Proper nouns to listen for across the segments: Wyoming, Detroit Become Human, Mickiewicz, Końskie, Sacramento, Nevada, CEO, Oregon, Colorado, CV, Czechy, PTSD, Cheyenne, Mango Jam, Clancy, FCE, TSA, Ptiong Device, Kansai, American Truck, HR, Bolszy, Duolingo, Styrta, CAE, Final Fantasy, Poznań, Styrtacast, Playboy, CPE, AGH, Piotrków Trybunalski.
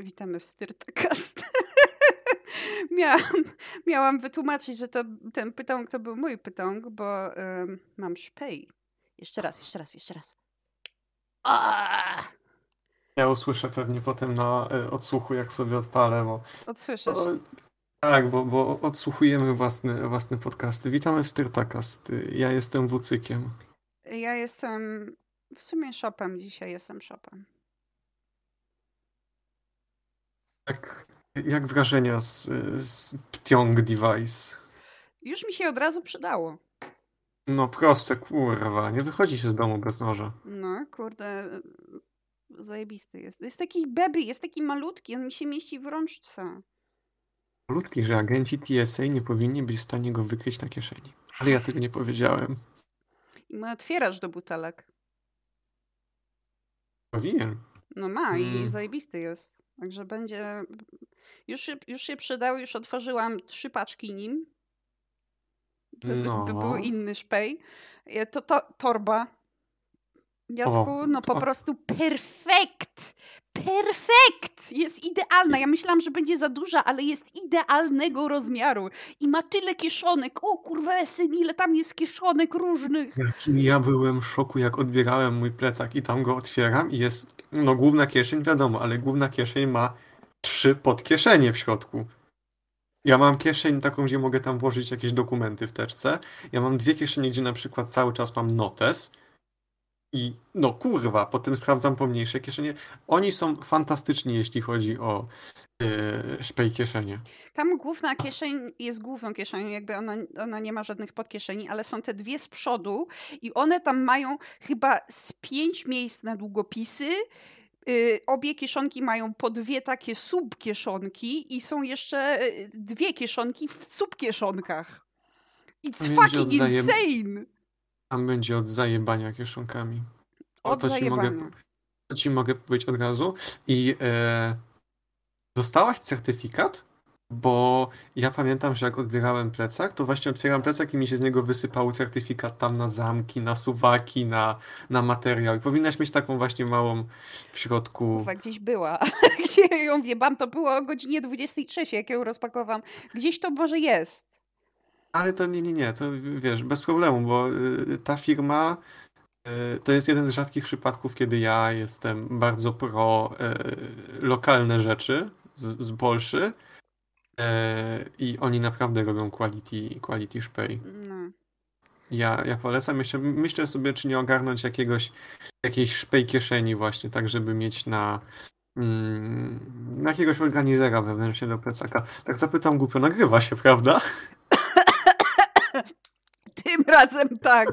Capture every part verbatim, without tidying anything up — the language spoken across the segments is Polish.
Witamy w Styrtacast. Miałam, miałam wytłumaczyć, że to, ten ptąg to był mój ptąg, bo ym, mam szpej. Jeszcze raz, jeszcze raz, jeszcze raz. Aaaa! Ja usłyszę pewnie potem na y, odsłuchu, jak sobie odpalę, bo... Odsłyszysz. O, tak, bo, bo odsłuchujemy własne, własne podcasty. Witamy w Styrtacast. Ja jestem Wucykiem. Ja jestem... W sumie Shopem. Dzisiaj jestem Shopem. Jak, jak wrażenia z, z Ptiong Device? Już mi się od razu przydało. No proste, kurwa. Nie wychodzi się z domu bez noża. No, kurde. Zajebisty jest. Jest taki baby, jest taki malutki. On mi się mieści w rączce. Malutki, że agenci T S A nie powinni być w stanie go wykryć na kieszeni. Ale ja tego nie powiedziałem. I mu otwierasz do butelek. Powinien. No ma i hmm. zajebisty jest. Także będzie... Już, już się przydał, już otworzyłam trzy paczki nim. By, no. by był inny szpej. To, to torba. Jacku, o, no to... po prostu perfekt! Perfekt! Jest idealna. Ja myślałam, że będzie za duża, ale jest idealnego rozmiaru. I ma tyle kieszonek. O kurwa, syn, ile tam jest kieszonek różnych. Ja byłem w szoku, jak odbierałem mój plecak i tam go otwieram i jest, no główna kieszeń, wiadomo, ale główna kieszeń ma trzy podkieszenie w środku. Ja mam kieszeń taką, gdzie mogę tam włożyć jakieś dokumenty w teczce. Ja mam dwie kieszenie, gdzie na przykład cały czas mam notes. I no kurwa, potem sprawdzam pomniejsze kieszenie. Oni są fantastyczni, jeśli chodzi o yy, szpej kieszenie. Tam główna kieszeń jest główną kieszenią, jakby ona, ona nie ma żadnych podkieszeni, ale są te dwie z przodu i one tam mają chyba z pięć miejsc na długopisy. Yy, obie kieszonki mają po dwie takie subkieszonki i są jeszcze dwie kieszonki w subkieszonkach. It's fucking insane! Tam będzie od zajebania kieszonkami. Od to zajebania. Ci mogę, to ci mogę powiedzieć od razu. I e, dostałaś certyfikat? Bo ja pamiętam, że jak odbierałem plecak, to właśnie otwieram plecak i mi się z niego wysypał certyfikat tam na zamki, na suwaki, na, na materiał. I powinnaś mieć taką właśnie małą w środku... Uwa, gdzieś była. Gdzie ją wiebam, to było o godzinie dwudziestej trzeciej, jak ją rozpakowałam. Gdzieś to może jest. Ale to nie, nie, nie, to wiesz, bez problemu, bo y, ta firma y, to jest jeden z rzadkich przypadków, kiedy ja jestem bardzo pro y, lokalne rzeczy z, z Bolszy y, i oni naprawdę robią quality, quality szpej. No. Ja, ja polecam, jeszcze, myślę sobie, czy nie ogarnąć jakiegoś, jakiejś szpej kieszeni właśnie, tak żeby mieć na... Mm, jakiegoś organizera wewnętrznie do plecaka. Tak zapytam głupio, nagrywa się, prawda? Tym razem tak.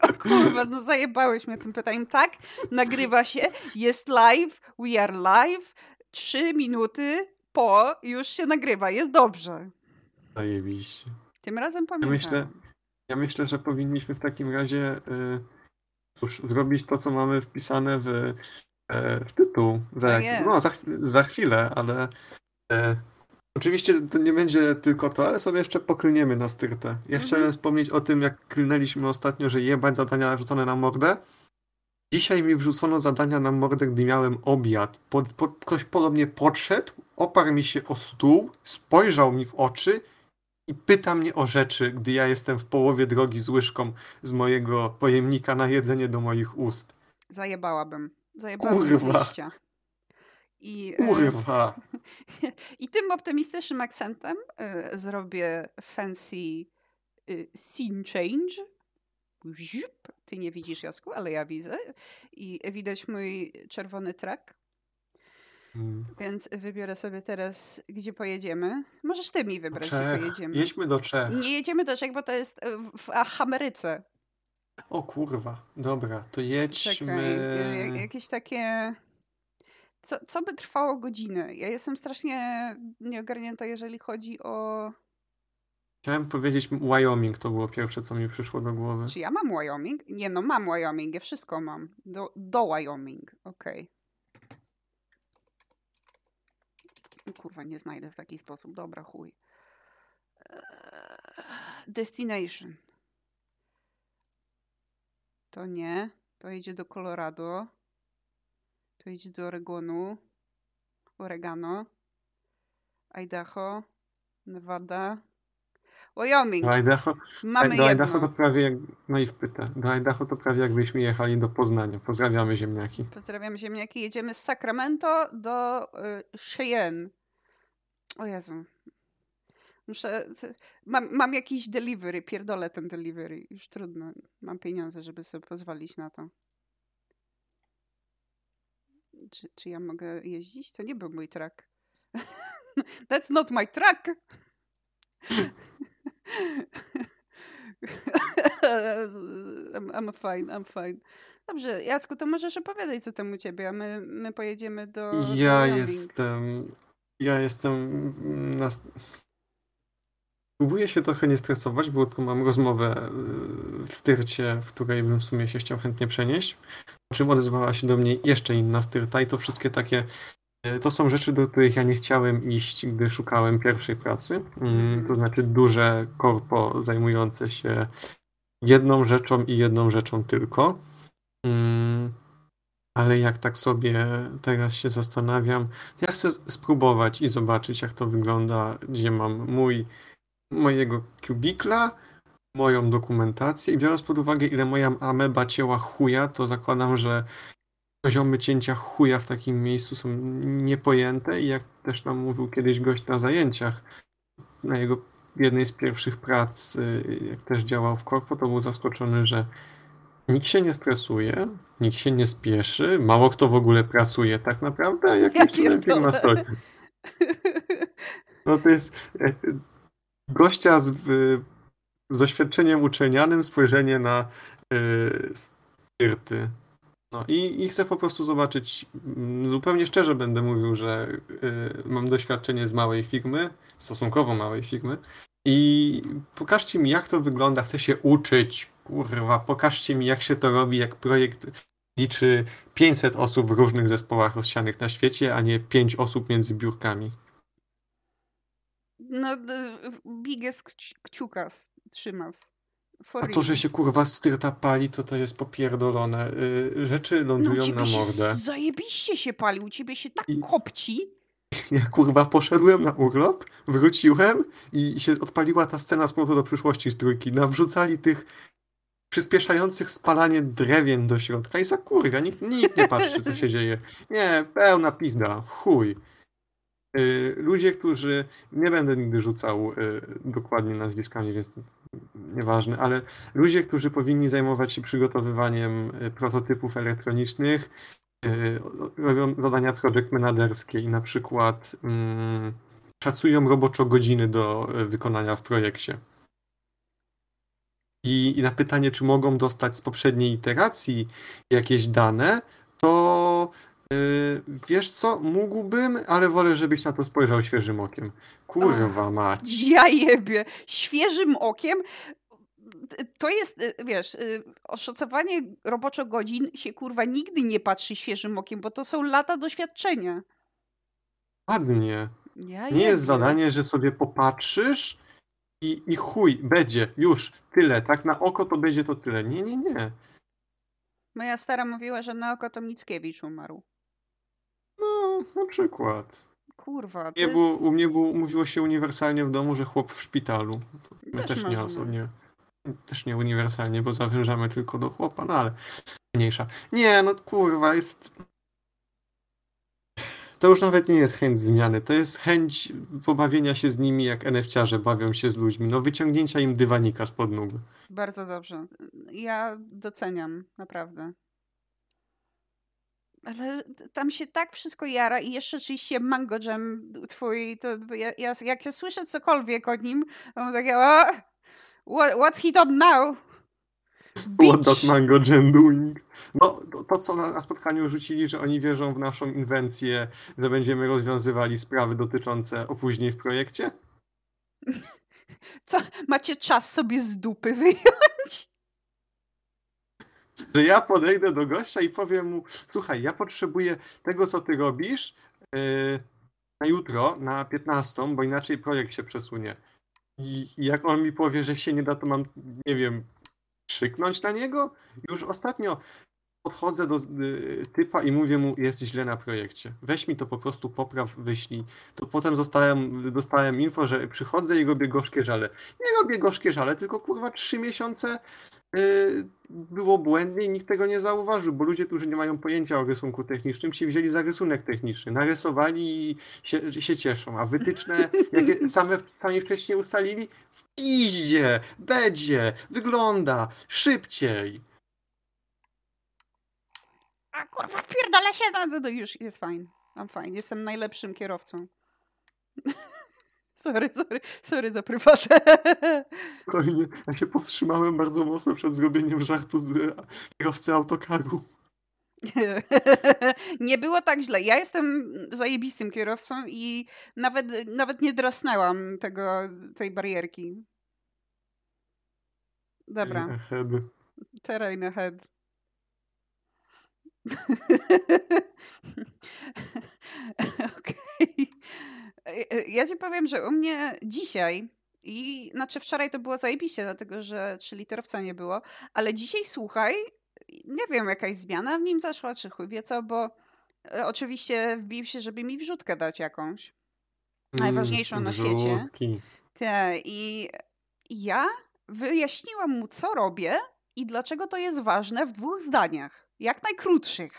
O kurwa, no zajebałeś mnie tym pytaniem. Tak, nagrywa się, jest live, we are live. Trzy minuty po już się nagrywa, jest dobrze. Zajebiście. Tym razem pamiętam. Ja myślę, ja myślę że powinniśmy w takim razie y, cóż, zrobić to, co mamy wpisane w, y, w tytuł. Za, jak, no, za, za chwilę, ale... Y, Oczywiście to nie będzie tylko to, ale sobie jeszcze poklniemy na styrtę. Ja mhm. chciałem wspomnieć o tym, jak klnęliśmy ostatnio, że jebać zadania wrzucone na mordę. Dzisiaj mi wrzucono zadania na mordę, gdy miałem obiad. Pod, po, ktoś podobnie podszedł, oparł mi się o stół, spojrzał mi w oczy i pyta mnie o rzeczy, gdy ja jestem w połowie drogi z łyżką z mojego pojemnika na jedzenie do moich ust. Zajebałabym. Zajebałabym z liścia. I, Kurwa. E, I tym optymistycznym akcentem e, zrobię fancy e, scene change. Ziup. Ty nie widzisz, Jasku, ale ja widzę. I widać mój czerwony track. Hmm. Więc wybiorę sobie teraz, gdzie pojedziemy. Możesz ty mi wybrać, gdzie pojedziemy. Jedźmy do Czech. Nie jedziemy do Czech, bo to jest w Ameryce. O kurwa. Dobra, to jedźmy. Czekaj, jakieś takie... Co, co by trwało godzinę? Ja jestem strasznie nieogarnięta, jeżeli chodzi o... Chciałem powiedzieć Wyoming, to było pierwsze, co mi przyszło do głowy. Czy ja mam Wyoming? Nie, no mam Wyoming, ja wszystko mam. Do, do Wyoming, okej. Okay. Kurwa, nie znajdę w taki sposób, dobra, chuj. Destination. To nie, to idzie do Colorado. To idzie do Oregonu. Oregano, Idaho, Nevada, Wyoming. Do Idaho, Mamy do jedno. Idaho to prawie jak, no i wpyta. Do Idaho to prawie jakbyśmy jechali do Poznania. Pozdrawiamy ziemniaki. Pozdrawiamy ziemniaki. Jedziemy z Sacramento do y, Cheyenne. O Jezu. Muszę, mam, mam jakiś delivery, pierdolę ten delivery. Już trudno. Mam pieniądze, żeby sobie pozwolić na to. Czy, czy ja mogę jeździć? To nie był mój truck. That's not my truck! I'm, I'm fine, I'm fine. Dobrze, Jacku, to możesz opowiadać, co tam u ciebie, a my, my pojedziemy do... Ja do jestem... Ja jestem... Na... Próbuję się trochę nie stresować, bo tylko mam rozmowę w Styrcie, w której bym w sumie się chciał chętnie przenieść. Po czym odezwała się do mnie jeszcze inna Styrta i to wszystkie takie... To są rzeczy, do których ja nie chciałem iść, gdy szukałem pierwszej pracy. To znaczy duże korpo zajmujące się jedną rzeczą i jedną rzeczą tylko. Ale jak tak sobie teraz się zastanawiam, to ja chcę spróbować i zobaczyć, jak to wygląda, gdzie mam mój... mojego kubikla, moją dokumentację i biorąc pod uwagę, ile moja ameba cięła chuja, to zakładam, że poziomy cięcia chuja w takim miejscu są niepojęte i jak też nam mówił kiedyś gość na zajęciach, na jego jednej z pierwszych prac, jak też działał w korpo, to był zaskoczony, że nikt się nie stresuje, nikt się nie spieszy, mało kto w ogóle pracuje tak naprawdę, jak ja firma stoi. No to jest... Gościa z, z doświadczeniem uczelnianym, spojrzenie na y, Styrty. No i, i chcę po prostu zobaczyć, zupełnie szczerze będę mówił, że y, mam doświadczenie z małej firmy, stosunkowo małej firmy i pokażcie mi, jak to wygląda, chcę się uczyć, kurwa, pokażcie mi, jak się to robi, jak projekt liczy pięćset osób w różnych zespołach rozsianych na świecie, a nie pięć osób między biurkami. No, biges kciuka trzymas. For a to, że się kurwa Styrta pali, to to jest popierdolone. Rzeczy lądują no, na mordę. Się zajebiście się pali, u ciebie się tak I... kopci. Ja kurwa poszedłem na urlop, wróciłem i się odpaliła ta scena z Powrotu do przyszłości z trójki. Nawrzucali tych przyspieszających spalanie drewien do środka i za kurwa, nikt, nikt nie patrzy, co się dzieje. Nie, pełna pizda, chuj. Ludzie, którzy, nie będę nigdy rzucał dokładnie nazwiskami, więc nieważne, ale ludzie, którzy powinni zajmować się przygotowywaniem prototypów elektronicznych, robią zadania project managerskie i na przykład mm, szacują roboczo godziny do wykonania w projekcie. I, i na pytanie, czy mogą dostać z poprzedniej iteracji jakieś dane, to... Yy, wiesz co, mógłbym, ale wolę, żebyś na to spojrzał świeżym okiem. Kurwa mać. Ja jebie. Świeżym okiem? To jest, wiesz, oszacowanie roboczo godzin się kurwa nigdy nie patrzy świeżym okiem, bo to są lata doświadczenia. Ładnie. Ja nie jest zadanie, że sobie popatrzysz i, i chuj, będzie, już, tyle. Tak na oko to będzie to tyle. Nie, nie, nie. Moja stara mówiła, że na oko to Mickiewicz umarł. No, na przykład. Kurwa. Nie było, jest... U mnie było, mówiło się uniwersalnie w domu, że chłop w szpitalu. My też, też nie osobnie. Też nie uniwersalnie, bo zawężamy tylko do chłopa, no ale mniejsza. Nie, no kurwa, jest... To już nawet nie jest chęć zmiany, to jest chęć pobawienia się z nimi, jak en ef ciarze bawią się z ludźmi. No wyciągnięcia im dywanika spod nóg. Bardzo dobrze. Ja doceniam, naprawdę. Ale tam się tak wszystko jara i jeszcze oczywiście Mango Jam twój, to ja, ja, jak się słyszę cokolwiek o nim, to mam takie o, what, what's he done now? Bitch. What that Mango Jam doing? No, to, to co na, na spotkaniu rzucili, że oni wierzą w naszą inwencję, że będziemy rozwiązywali sprawy dotyczące opóźnień w projekcie? Co? Macie czas sobie z dupy wyjąć? Że ja podejdę do gościa i powiem mu, słuchaj, ja potrzebuję tego, co ty robisz yy, na jutro, na piętnastą, bo inaczej projekt się przesunie. I, I jak on mi powie, że się nie da, to mam, nie wiem, krzyknąć na niego? Już ostatnio podchodzę do typa i mówię mu, jest źle na projekcie. Weź mi to po prostu popraw, wyślij. To potem zostałem, dostałem info, że przychodzę i robię gorzkie żale. Nie robię gorzkie żale, tylko kurwa trzy miesiące yy, było błędnie i nikt tego nie zauważył, bo ludzie, którzy nie mają pojęcia o rysunku technicznym, się wzięli za rysunek techniczny, narysowali i się, się cieszą, a wytyczne, jakie same, sami wcześniej ustalili, w piździe, będzie, wygląda, szybciej. A kurwa, wpierdolę się, no, no już jest fajnie, mam fajnie, jestem najlepszym kierowcą. sorry, sorry, sorry za prywatę. Spokojnie, ja się powstrzymałem bardzo mocno przed zrobieniem żartu z kierowcy autokaru. Nie było tak źle. Ja jestem zajebistym kierowcą i nawet, nawet nie drasnęłam tego, tej barierki. Dobra. Terrain ahead. Okej. Okay. Ja ci powiem, że u mnie dzisiaj i znaczy wczoraj to było zajebiście, dlatego że trzy literowca nie było, ale dzisiaj słuchaj, nie wiem, jakaś zmiana w nim zaszła, czy chuj wie co, bo oczywiście wbił się, żeby mi wrzutkę dać jakąś. Najważniejszą mm, na świecie. Te, i ja wyjaśniłam mu, co robię i dlaczego to jest ważne w dwóch zdaniach. Jak najkrótszych.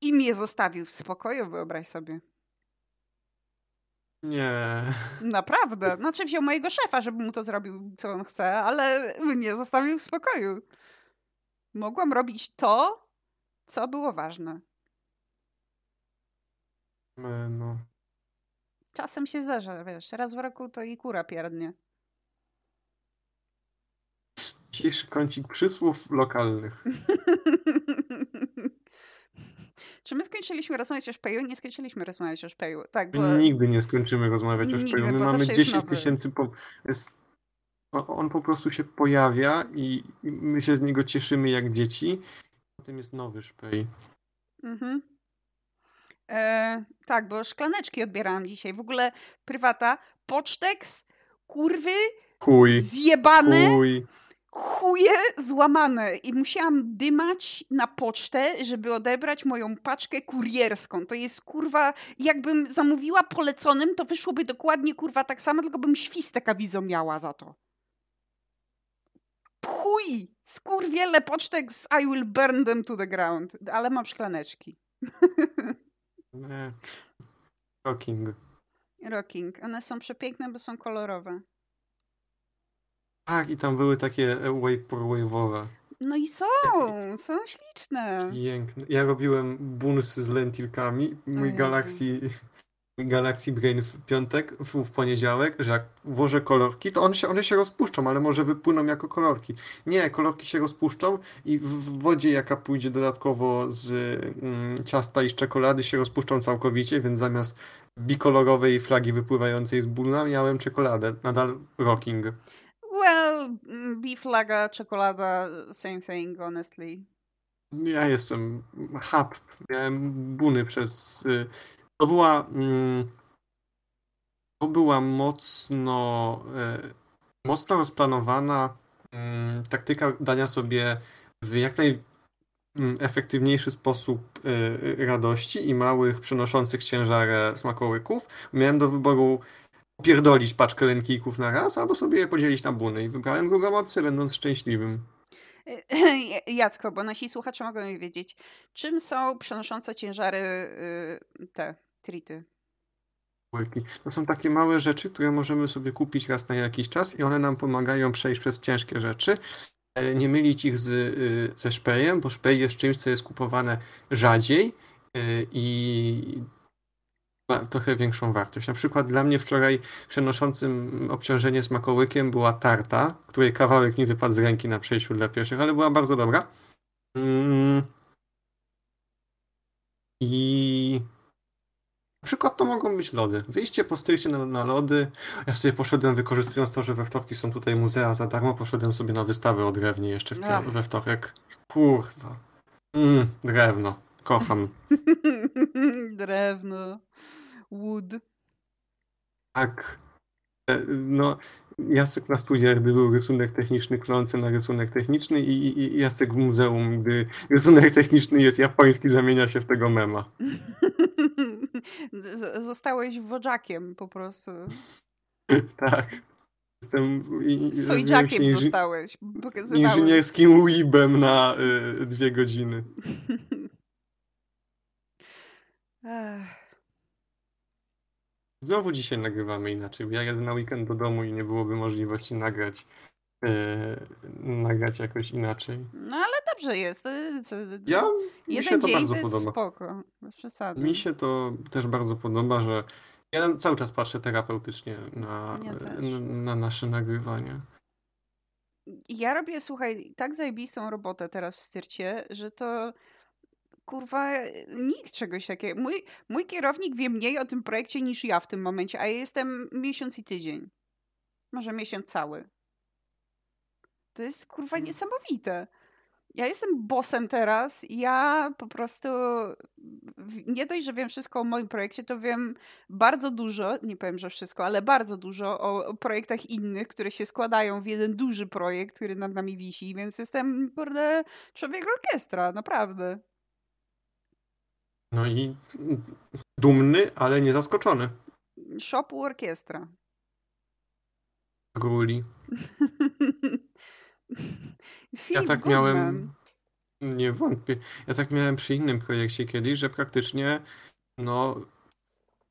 I mnie zostawił w spokoju, wyobraź sobie. Nie. Naprawdę. Znaczy wziął mojego szefa, żeby mu to zrobił, co on chce, ale mnie zostawił w spokoju. Mogłam robić to, co było ważne. No. Czasem się zdarza, wiesz. Raz w roku to i kura pierdnie. Dzisiejszy kącik przysłów lokalnych. Czy my skończyliśmy rozmawiać o szpeju? Nie skończyliśmy rozmawiać o szpeju. Tak, bo... Nigdy nie skończymy rozmawiać Nigdy, o szpeju. My mamy dziesięć tysięcy... Po... Jest... On po prostu się pojawia i my się z niego cieszymy jak dzieci. Potem jest nowy szpej. Mhm. E, tak, bo szklaneczki odbierałam dzisiaj. W ogóle prywata, poczteks, kurwy, chuj, zjebane. Chuj. Chuje złamane i musiałam dymać na pocztę, żeby odebrać moją paczkę kurierską. To jest kurwa, jakbym zamówiła poleconym, to wyszłoby dokładnie kurwa tak samo, tylko bym świstek awizą miała za to. Chuj! Skurwiele pocztek z I will burn them to the ground. Ale mam szklaneczki. Nie. Rocking. Rocking. One są przepiękne, bo są kolorowe. Tak, i tam były takie vaporwave'owe. No i są, są śliczne. Piękne. Ja robiłem buns z lentilkami. Mój Galaxy, Galaxy Brain w piątek, w poniedziałek, że jak włożę kolorki, to one się, one się rozpuszczą, ale może wypłyną jako kolorki. Nie, kolorki się rozpuszczą i w wodzie, jaka pójdzie dodatkowo z mm, ciasta i z czekolady, się rozpuszczą całkowicie, więc zamiast bikolorowej flagi wypływającej z buna miałem czekoladę. Nadal rocking. Well, beef, laga, czekolada, same thing, honestly. Ja jestem hub. Miałem buny przez... To była... To była mocno... Mocno rozplanowana taktyka dania sobie w jak najefektywniejszy sposób radości i małych, przenoszących ciężarę smakołyków. Miałem do wyboru pierdolić paczkę lękijków na raz, albo sobie je podzielić na buny. I wybrałem drugą opcję, będąc szczęśliwym. Jacko, bo nasi słuchacze mogą nie wiedzieć, czym są przenoszące ciężary yy, te trity? To są takie małe rzeczy, które możemy sobie kupić raz na jakiś czas i one nam pomagają przejść przez ciężkie rzeczy. Nie mylić ich z, yy, ze szpejem, bo szpej jest czymś, co jest kupowane rzadziej yy, i trochę większą wartość. Na przykład dla mnie wczoraj przenoszącym obciążenie smakołykiem była tarta, której kawałek mi wypadł z ręki na przejściu dla pieszych, ale była bardzo dobra. Mm. I na przykład to mogą być lody. Wyjście, postryjcie na, na lody. Ja sobie poszedłem, wykorzystując to, że we wtorki są tutaj muzea za darmo, poszedłem sobie na wystawę o drewnie jeszcze w pią- we wtorek. Kurwa. Mm, drewno. Kocham. Drewno. Wood. Tak. no, Jacek na studiach, gdy był rysunek techniczny, klące na rysunek techniczny i, i Jacek w muzeum, gdy rysunek techniczny jest japoński, zamienia się w tego mema. Z- zostałeś wodżakiem po prostu. Tak. Jestem sojczakiem inż... zostałeś. Pokazywałem. Inżynierskim weebem na y, dwie godziny. Znowu dzisiaj nagrywamy inaczej. Ja jadę na weekend do domu i nie byłoby możliwości nagrać yy, nagrać jakoś inaczej. No ale dobrze jest. Co, ja, mi się to bardzo podoba. Jest spoko. Mi się to też bardzo podoba, że ja cały czas patrzę terapeutycznie na, ja na, na nasze nagrywanie. Ja robię, słuchaj, tak zajebistą robotę teraz w Styrcie, że to kurwa, nikt czegoś takiego. Mój, mój kierownik wie mniej o tym projekcie niż ja w tym momencie, a ja jestem miesiąc i tydzień. Może miesiąc cały. To jest kurwa niesamowite. Ja jestem bossem teraz. Ja po prostu nie dość, że wiem wszystko o moim projekcie, to wiem bardzo dużo, nie powiem, że wszystko, ale bardzo dużo o, o projektach innych, które się składają w jeden duży projekt, który nad nami wisi, więc jestem, kurde, człowiek orkiestra, naprawdę. No i dumny, ale nie zaskoczony. Szopu orkiestra. Gruli. Ja tak miałem, nie wątpię, ja tak miałem przy innym projekcie kiedyś, że praktycznie no,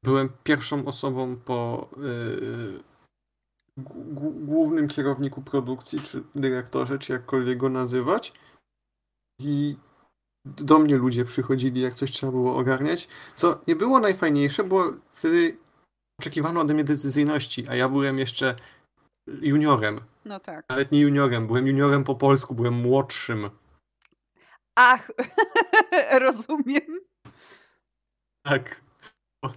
byłem pierwszą osobą po yy, g- głównym kierowniku produkcji, czy dyrektorze, czy jakkolwiek go nazywać i do mnie ludzie przychodzili, jak coś trzeba było ogarniać, co nie było najfajniejsze, bo wtedy oczekiwano ode mnie decyzyjności, a ja byłem jeszcze juniorem. No tak. Nawet nie juniorem, byłem juniorem po polsku, byłem młodszym. Ach, rozumiem. Tak. Bo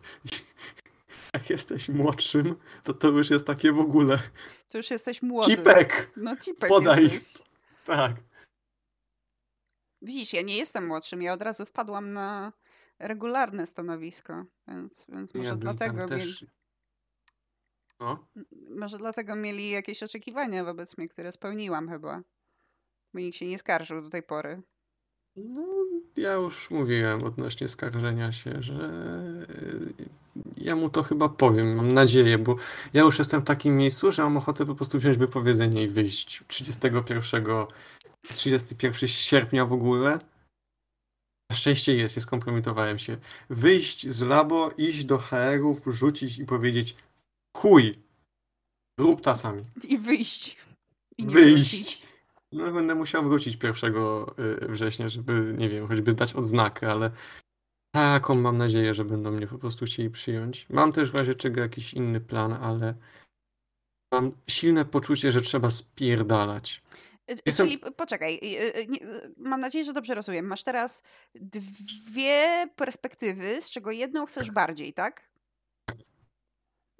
jak jesteś młodszym, to to już jest takie w ogóle. To już jesteś młody. Cipek! No cipek podaj. Jesteś. Tak. Widzisz, ja nie jestem młodszym, ja od razu wpadłam na regularne stanowisko, więc, więc może ja dlatego mieli... No? Może dlatego mieli jakieś oczekiwania wobec mnie, które spełniłam chyba, bo nikt się nie skarżył do tej pory. No, ja już mówiłem odnośnie skarżenia się, że ja mu to chyba powiem, mam nadzieję, bo ja już jestem w takim miejscu, że mam ochotę po prostu wziąć wypowiedzenie i wyjść trzydziestego pierwszego sierpnia w ogóle. Na szczęście jest, nie skompromitowałem się. Wyjść z labo, iść do H R-ów, rzucić i powiedzieć chuj, rób tasami. I wyjść. I nie wyjść. Wrócić. No będę musiał wrócić pierwszego września, żeby, nie wiem, choćby zdać odznakę, ale taką mam nadzieję, że będą mnie po prostu chcieli przyjąć. Mam też w razie czego jakiś inny plan, ale mam silne poczucie, że trzeba spierdalać. Jestem... Czyli poczekaj, mam nadzieję, że dobrze rozumiem. Masz teraz dwie perspektywy, z czego jedną chcesz tak. bardziej, tak?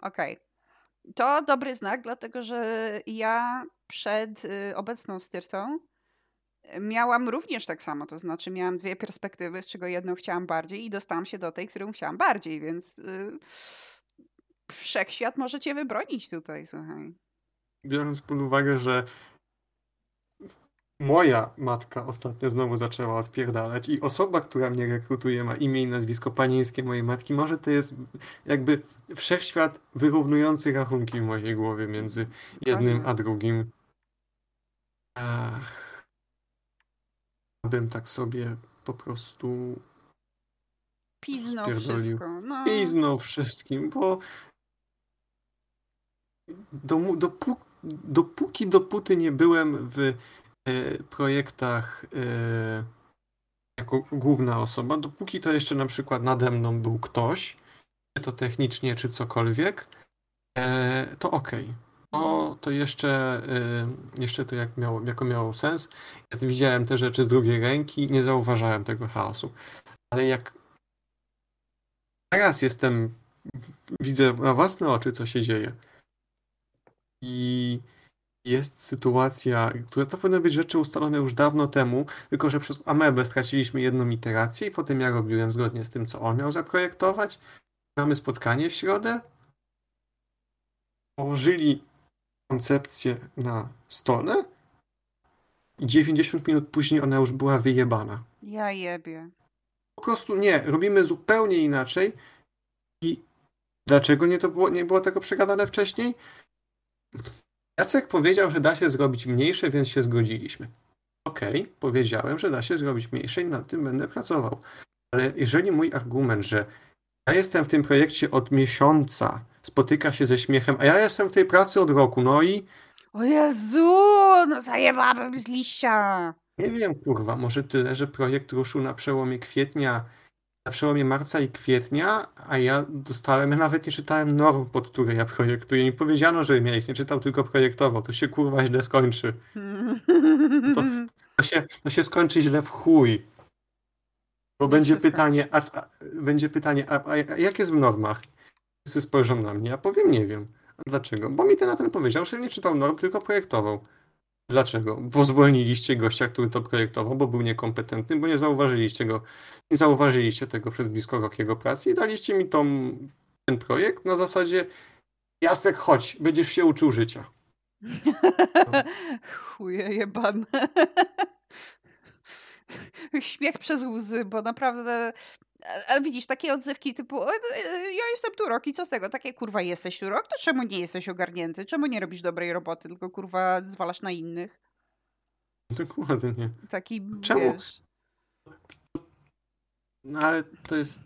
Okej. Okay. To dobry znak, dlatego że ja przed obecną Styrtą miałam również tak samo, to znaczy miałam dwie perspektywy, z czego jedną chciałam bardziej i dostałam się do tej, którą chciałam bardziej, więc wszechświat może cię wybronić tutaj, słuchaj. Biorąc pod uwagę, że moja matka ostatnio znowu zaczęła odpierdalać i osoba, która mnie rekrutuje, ma imię i nazwisko panieńskie mojej matki. Może to jest jakby wszechświat wyrównujący rachunki w mojej głowie między jednym a drugim. Ach, bym tak sobie po prostu piznął wszystko. No. Piznął wszystkim, bo do, dopó- dopóki dopóty nie byłem w projektach yy, jako główna osoba, dopóki to jeszcze na przykład nade mną był ktoś, czy to technicznie, czy cokolwiek, yy, to okej. Okay. To, to jeszcze, yy, jeszcze to jak miało, jako miało sens. Ja widziałem te rzeczy z drugiej ręki, nie zauważałem tego chaosu. Ale jak teraz jestem, widzę na własne oczy, co się dzieje. I jest sytuacja, która to powinny być rzeczy ustalone już dawno temu, tylko że przez amebę straciliśmy jedną iterację i potem ja robiłem zgodnie z tym, co on miał zaprojektować. Mamy spotkanie w środę. położyli koncepcję na stole i dziewięćdziesiąt minut później ona już była wyjebana. Ja jebie. Po prostu nie, robimy zupełnie inaczej i dlaczego nie, to było, nie było tego przegadane wcześniej? Jacek powiedział, że da się zrobić mniejsze, więc się zgodziliśmy. Okej, okay, powiedziałem, że da się zrobić mniejsze i nad tym będę pracował. Ale jeżeli mój argument, że ja jestem w tym projekcie od miesiąca, spotyka się ze śmiechem, a ja jestem w tej pracy od roku, no i... O Jezu, no zajebałabym z liścia. Nie wiem, kurwa, może tyle, że projekt ruszył na przełomie kwietnia, na przełomie marca i kwietnia, a ja dostałem, ja nawet nie czytałem norm, pod które ja projektuję. Mi powiedziano, żebym ja ich nie czytał, tylko projektował. To się, kurwa, źle skończy. To, to, się, to się skończy źle w chuj. Bo będzie pytanie, a, a, będzie pytanie, a, a jak jest w normach? Wszyscy spojrzą na mnie, a powiem nie wiem. A dlaczego? Bo mi ten na ten powiedział, że nie czytał norm, tylko projektował. Dlaczego? Bo zwolniliście gościa, który to projektował, bo był niekompetentny, bo nie zauważyliście go, nie zauważyliście tego przez blisko rok jego pracy i daliście mi tą, ten projekt na zasadzie Jacek, chodź, będziesz się uczył życia. No. Chuje jebane. Śmiech przez łzy, bo naprawdę... Ale widzisz, takie odzywki typu ja jestem tu rok i co z tego? Takie kurwa jesteś tu rok, to czemu nie jesteś ogarnięty? Czemu nie robisz dobrej roboty, tylko kurwa zwalasz na innych? Dokładnie. Taki, czemu? Wiesz... No ale to jest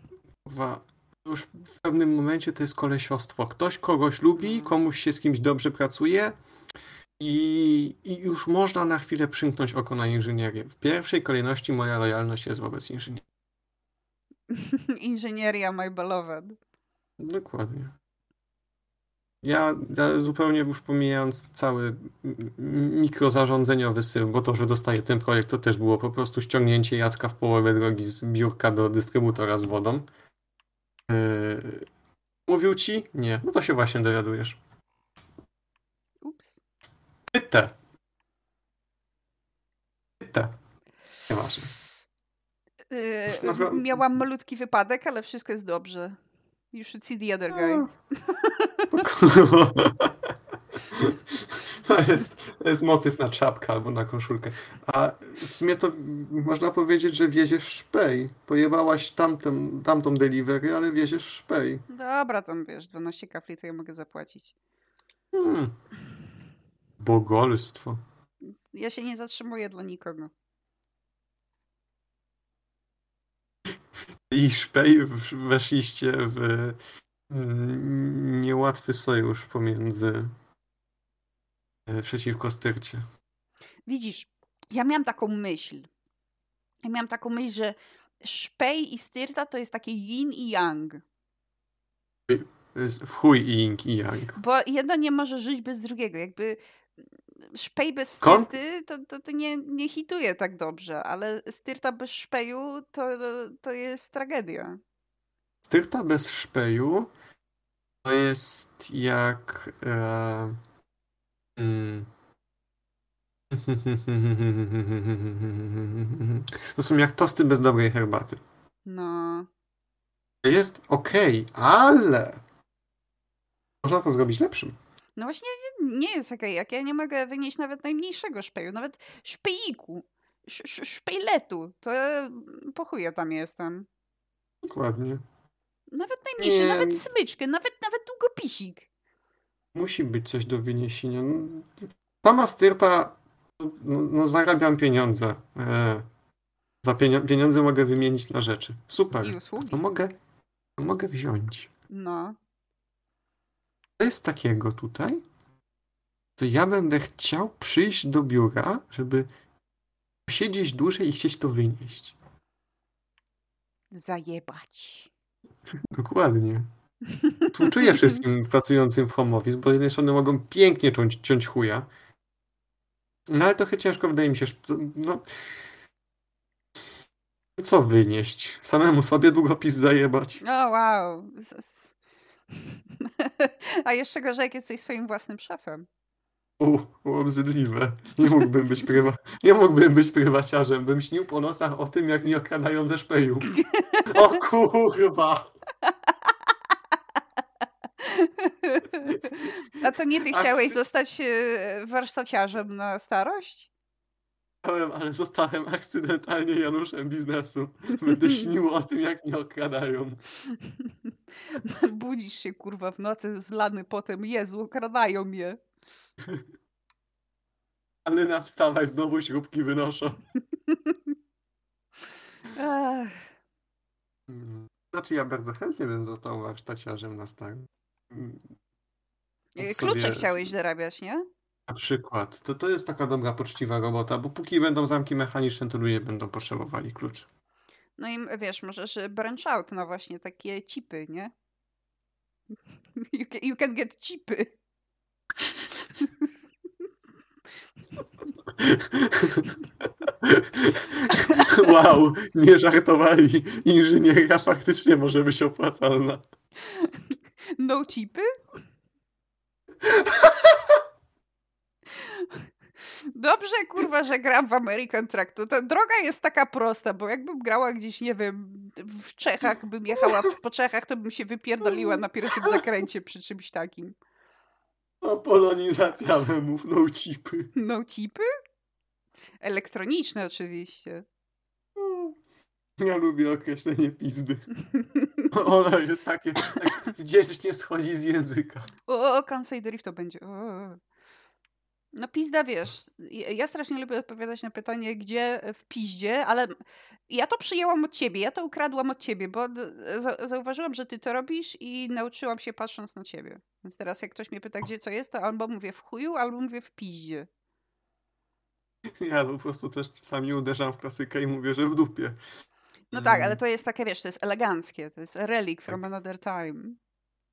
kurwa, już w pewnym momencie to jest kolesiostwo. Ktoś kogoś lubi, komuś się z kimś dobrze pracuje i, i już można na chwilę przymknąć oko na inżynierię. W pierwszej kolejności moja lojalność jest wobec inżynierii. Inżynieria, my beloved. Dokładnie. Ja, ja zupełnie już pomijając cały mikrozarządzeniowy syf, bo to, że dostaję ten projekt, to też było po prostu ściągnięcie Jacka w połowę drogi z biurka do dystrybutora z wodą. Yy, mówił ci? Nie. No to się właśnie dowiadujesz. Ups. Pyta. Pyta. Nieważne. Yy, miałam malutki wypadek, ale wszystko jest dobrze. You should see the other guy. To jest, to jest motyw na czapkę albo na koszulkę. A w sumie to można powiedzieć, że wieziesz szpej. Pojebałaś tamtą, tamtą delivery, ale wieziesz szpej. Dobra, tam wiesz, dwanaście kafli to ja mogę zapłacić. Hmm. Bogolstwo. Ja się nie zatrzymuję dla nikogo. I szpej weszliście w niełatwy sojusz pomiędzy przeciwko Styrcie. Widzisz, ja miałam taką myśl. Ja miałam taką myśl, że szpej i Styrta to jest takie yin i yang. To jest w chuj i yin i yang. Bo jedno nie może żyć bez drugiego. Jakby szpej bez Styrty to, to, to nie, nie hituje tak dobrze, ale Styrta bez szpeju to, to jest tragedia. Styrta bez szpeju to jest jak e... mm. to są jak tosty bez dobrej herbaty. No. Jest okej, okay, ale można to zrobić lepszym. No właśnie nie jest okej, okay, jak ja nie mogę wynieść nawet najmniejszego szpeju, nawet szpejiku, sz- szpejletu, to po chuja tam jestem. Dokładnie. Nawet najmniejszy, nie. Nawet smyczkę, nawet, nawet długopisik. Musi być coś do wyniesienia. Sama Styrta, no, no zarabiam pieniądze. E, za pienio- pieniądze mogę wymienić na rzeczy. Super. I usługi. Co mogę, co mogę wziąć? No. To jest takiego tutaj, co ja będę chciał przyjść do biura, żeby siedzieć dłużej i chcieć to wynieść. Zajebać. Dokładnie. Współczuję wszystkim pracującym w home office, bo z jednej strony mogą pięknie ciąć, ciąć chuja, no ale trochę ciężko wydaje mi się, no... Co wynieść? Samemu sobie długopis zajebać. O, wow. A jeszcze gorzej, jak jesteś swoim własnym szefem. U, obrzydliwe. Nie mógłbym być, prywa... nie mógłbym być prywaciarzem. Bym śnił po nosach o tym, jak mnie okradają ze szpeju. O kurwa! A to nie ty chciałeś akcy... zostać warsztaciarzem na starość? Chciałem, ale zostałem akcydentalnie Januszem biznesu. Będę śnił o tym, jak mnie okradają. Budzisz się, kurwa, w nocy zlany potem. Jezu, okradają mnie. Ale na wstawaj, znowu śrubki wynoszą. Znaczy ja bardzo chętnie bym został warsztaciarzem na starość. Klucze sobie... chciałeś dorabiać, nie? Na przykład. To, to jest taka dobra, poczciwa robota, bo póki będą zamki mechaniczne, to ludzie będą potrzebowali klucz. No i wiesz, możesz branch out na właśnie takie chipy, nie? You can, you can get chipy. Wow, nie żartowali. Inżynieria faktycznie może być opłacalna. No chipy? Dobrze, kurwa, że gram w American Truck. To ta droga jest taka prosta, bo jakbym grała gdzieś, nie wiem, w Czechach, bym jechała po Czechach, to bym się wypierdoliła na pierwszym zakręcie przy czymś takim. A polonizacja memów, no chipy. No chipy? Elektroniczne oczywiście. Ja lubię określenie pizdy. Ono jest takie, tak wdzięcznie schodzi z języka. O, o, Kansai Drift to będzie. O. No pizda, wiesz, ja strasznie lubię odpowiadać na pytanie, gdzie w piździe, ale ja to przyjęłam od ciebie, ja to ukradłam od ciebie, bo zauważyłam, że ty to robisz i nauczyłam się patrząc na ciebie. Więc teraz jak ktoś mnie pyta, gdzie co jest, to albo mówię w chuju, albo mówię w piździe. Ja po prostu też czasami uderzam w klasykę i mówię, że w dupie. No tak, ale to jest takie, wiesz, to jest eleganckie, to jest relic from another time.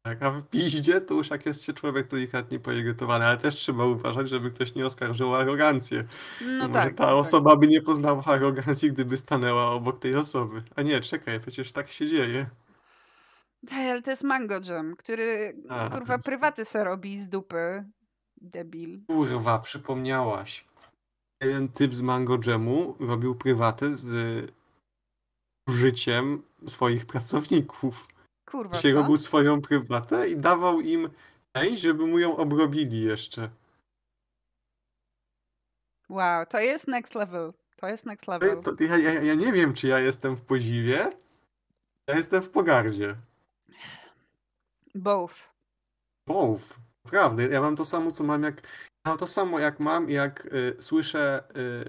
Tak, a w piździe to już jak jest się człowiek delikatnie poirytowany, ale też trzeba uważać, żeby ktoś nie oskarżył o arogancję. No może tak, ta no osoba tak. by nie poznała arogancji, gdyby stanęła obok tej osoby. A nie, czekaj, przecież tak się dzieje. Ale to jest Mango Jam, który a, kurwa jest... prywaty se robi z dupy. Debil. Kurwa, przypomniałaś. Jeden typ z Mango Jamu robił prywaty z użyciem swoich pracowników. Kurwa, się co? Robił swoją prywatę i dawał im część, żeby mu ją obrobili jeszcze. Wow, to jest next level. To jest next level. To, to, ja, ja, ja nie wiem, czy ja jestem w podziwie. Ja jestem w pogardzie. Both. Both. Prawda. Ja mam to samo, co mam jak... Ja mam to samo, jak mam, jak y, słyszę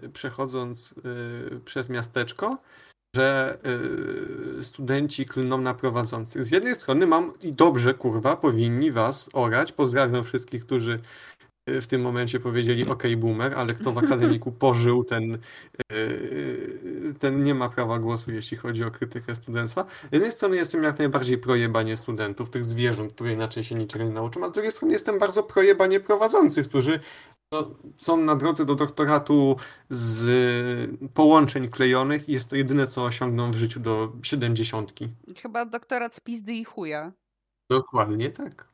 y, przechodząc y, przez miasteczko, że y, studenci klną na prowadzących. Z jednej strony mam i dobrze, kurwa, powinni was orać. Pozdrawiam wszystkich, którzy w tym momencie powiedzieli ok, boomer, ale kto w akademiku pożył, ten, y, ten nie ma prawa głosu, jeśli chodzi o krytykę studenctwa. Z jednej strony jestem jak najbardziej projebanie studentów, tych zwierząt, które inaczej się niczego nie nauczą, a z drugiej strony jestem bardzo projebanie prowadzących, którzy no, są na drodze do doktoratu z y, połączeń klejonych i jest to jedyne, co osiągną w życiu do siedemdziesiątki. Chyba doktorat z pizdy i chuja. Dokładnie tak.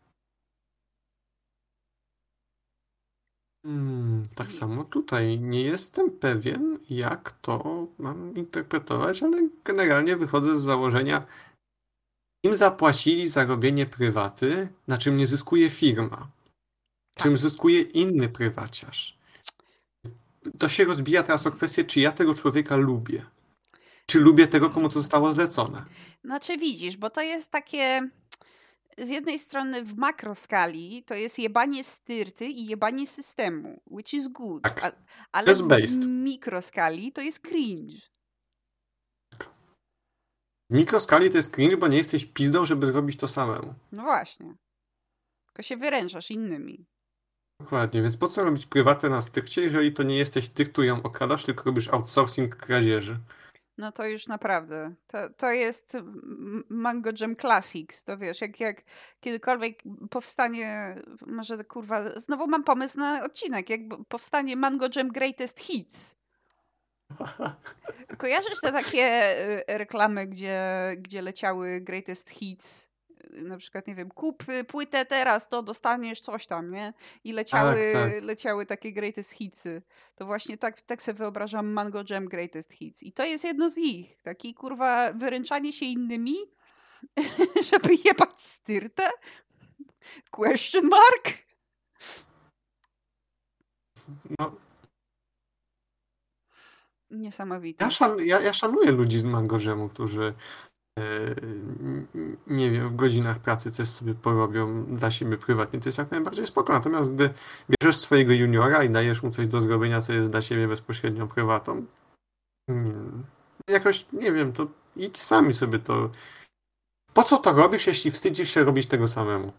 Hmm, tak samo tutaj. Nie jestem pewien, jak to mam interpretować, ale generalnie wychodzę z założenia, im zapłacili za robienie prywaty, na czym nie zyskuje firma. Tak. Czym zyskuje inny prywaciarz. To się rozbija teraz o kwestię, czy ja tego człowieka lubię. Czy lubię tego, komu to zostało zlecone. Znaczy widzisz, bo to jest takie... Z jednej strony w makroskali to jest jebanie styrty i jebanie systemu, which is good, tak. a, ale w mikroskali to jest cringe. W mikroskali to jest cringe, bo nie jesteś pizdą, żeby zrobić to samemu. No właśnie. Tylko się wyręczasz innymi. Dokładnie, więc po co robić prywatę na styrcie, jeżeli to nie jesteś ty, który ją okradasz, tylko robisz outsourcing kradzieży. No to już naprawdę, to, to jest Mango Jam Classics, to wiesz, jak, jak kiedykolwiek powstanie, może kurwa, znowu mam pomysł na odcinek, jak powstanie Mango Jam Greatest Hits. Kojarzysz te takie reklamy, gdzie, gdzie leciały Greatest Hits? Na przykład, nie wiem, kup płytę teraz, to dostaniesz coś tam, nie? I leciały, tak, tak. leciały takie greatest hitsy. To właśnie tak, tak sobie wyobrażam Mango Jam Greatest Hits. I to jest jedno z ich. Taki, kurwa, wyręczanie się innymi, żeby jebać styrtę? Question mark? No. Niesamowite. Ja, szan, ja, ja szanuję ludzi z Mango Jamu, którzy yy, nie wiem, w godzinach pracy coś sobie porobią dla siebie prywatnie. To jest jak najbardziej spoko. Natomiast gdy bierzesz swojego juniora i dajesz mu coś do zrobienia, co jest dla siebie bezpośrednio prywatą, yy, jakoś, nie wiem, to idź sami sobie to. Po co to robisz, jeśli wstydzisz się robić tego samemu?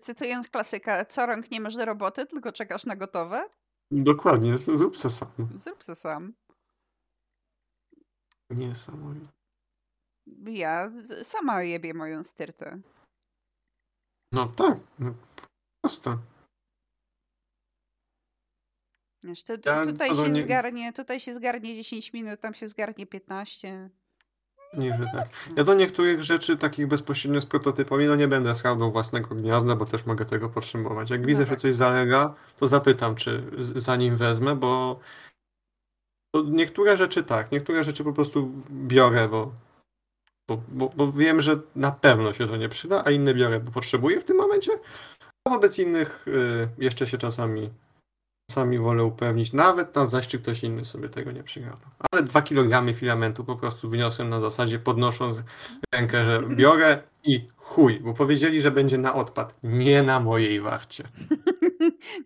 Cytując klasyka, co rąk nie masz do roboty, tylko czekasz na gotowe? Dokładnie, zrób se sam. Zrób se sam. Niesamowite. Ja sama jebię moją styrtę. No tak, no, prosto. Wiesz, tu, tu, ja tutaj, się nie... zgarnie, tutaj się zgarnie dziesięć minut, tam się zgarnie piętnaście. Nie, że tak. Ja do niektórych rzeczy takich bezpośrednio z prototypami, no nie będę skarnął własnego gniazda, bo też mogę tego potrzebować. Jak widzę, no tak. że coś zalega, to zapytam, czy zanim wezmę, bo niektóre rzeczy tak, niektóre rzeczy po prostu biorę, bo, bo, bo, bo wiem, że na pewno się to nie przyda, a inne biorę, bo potrzebuję w tym momencie, a wobec innych y, jeszcze się czasami Czasami wolę upewnić, nawet na zaściu ktoś inny sobie tego nie przygarnął. Ale dwa kilogramy filamentu po prostu wyniosłem na zasadzie, podnosząc rękę, że biorę i chuj, bo powiedzieli, że będzie na odpad. Nie na mojej warcie.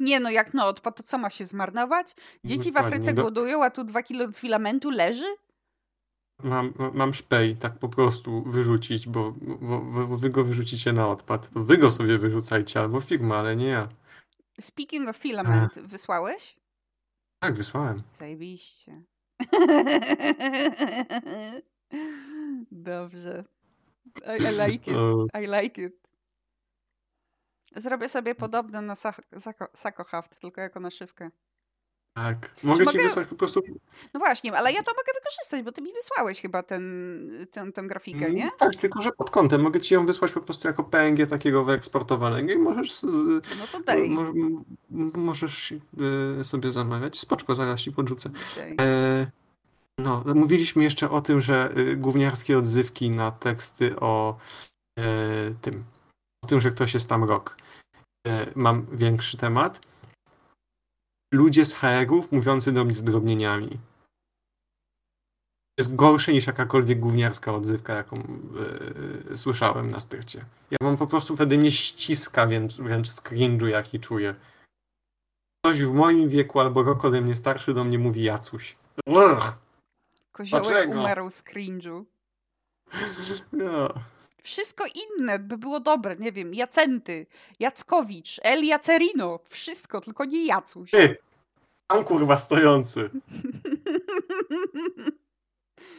Nie no, jak na odpad, to co ma się zmarnować? Dzieci Dokładnie. w Afryce Do... głodują, a tu dwa kilo filamentu leży? Mam, mam szpej tak po prostu wyrzucić, bo, bo, bo wy go wyrzucicie na odpad. To wy go sobie wyrzucajcie, albo firma, ale nie ja. Speaking of filament, A. wysłałeś? Tak, wysłałem. Zajebiście. Dobrze. I, I like it. I like it. Zrobię sobie podobne na Sakohaft, tylko jako naszywkę. Tak. Mogę Czy ci mogę... wysłać po prostu... No właśnie, ale ja to mogę wykorzystać, bo ty mi wysłałeś chyba ten, ten, tą grafikę, nie? Tak, tylko że pod kątem. Mogę ci ją wysłać po prostu jako P N G takiego wyeksportowanego i możesz... No to daj. Mo- możesz y- sobie zamawiać. Spoczko, zaraz ci podrzucę. E- no, mówiliśmy jeszcze o tym, że y- gówniarskie odzywki na teksty o y- tym. O tym, że ktoś jest tam rok. Y- mam większy temat. Ludzie z H R-ów mówiący do mnie z drobnieniami. Jest gorsze niż jakakolwiek gówniarska odzywka, jaką yy, słyszałem na styrcie. Ja mam po prostu wtedy mnie ściska wręcz, wręcz z cringe'u, jaki czuję. Ktoś w moim wieku albo rok ode mnie starszy do mnie mówi Jacuś. Urgh! Koziołek Dlaczego? umarł z cringe'u. No. Wszystko inne by było dobre, nie wiem, Jacenty, Jackowicz, El Jacerino, wszystko, tylko nie Jacuś. Ty, tam kurwa stojący.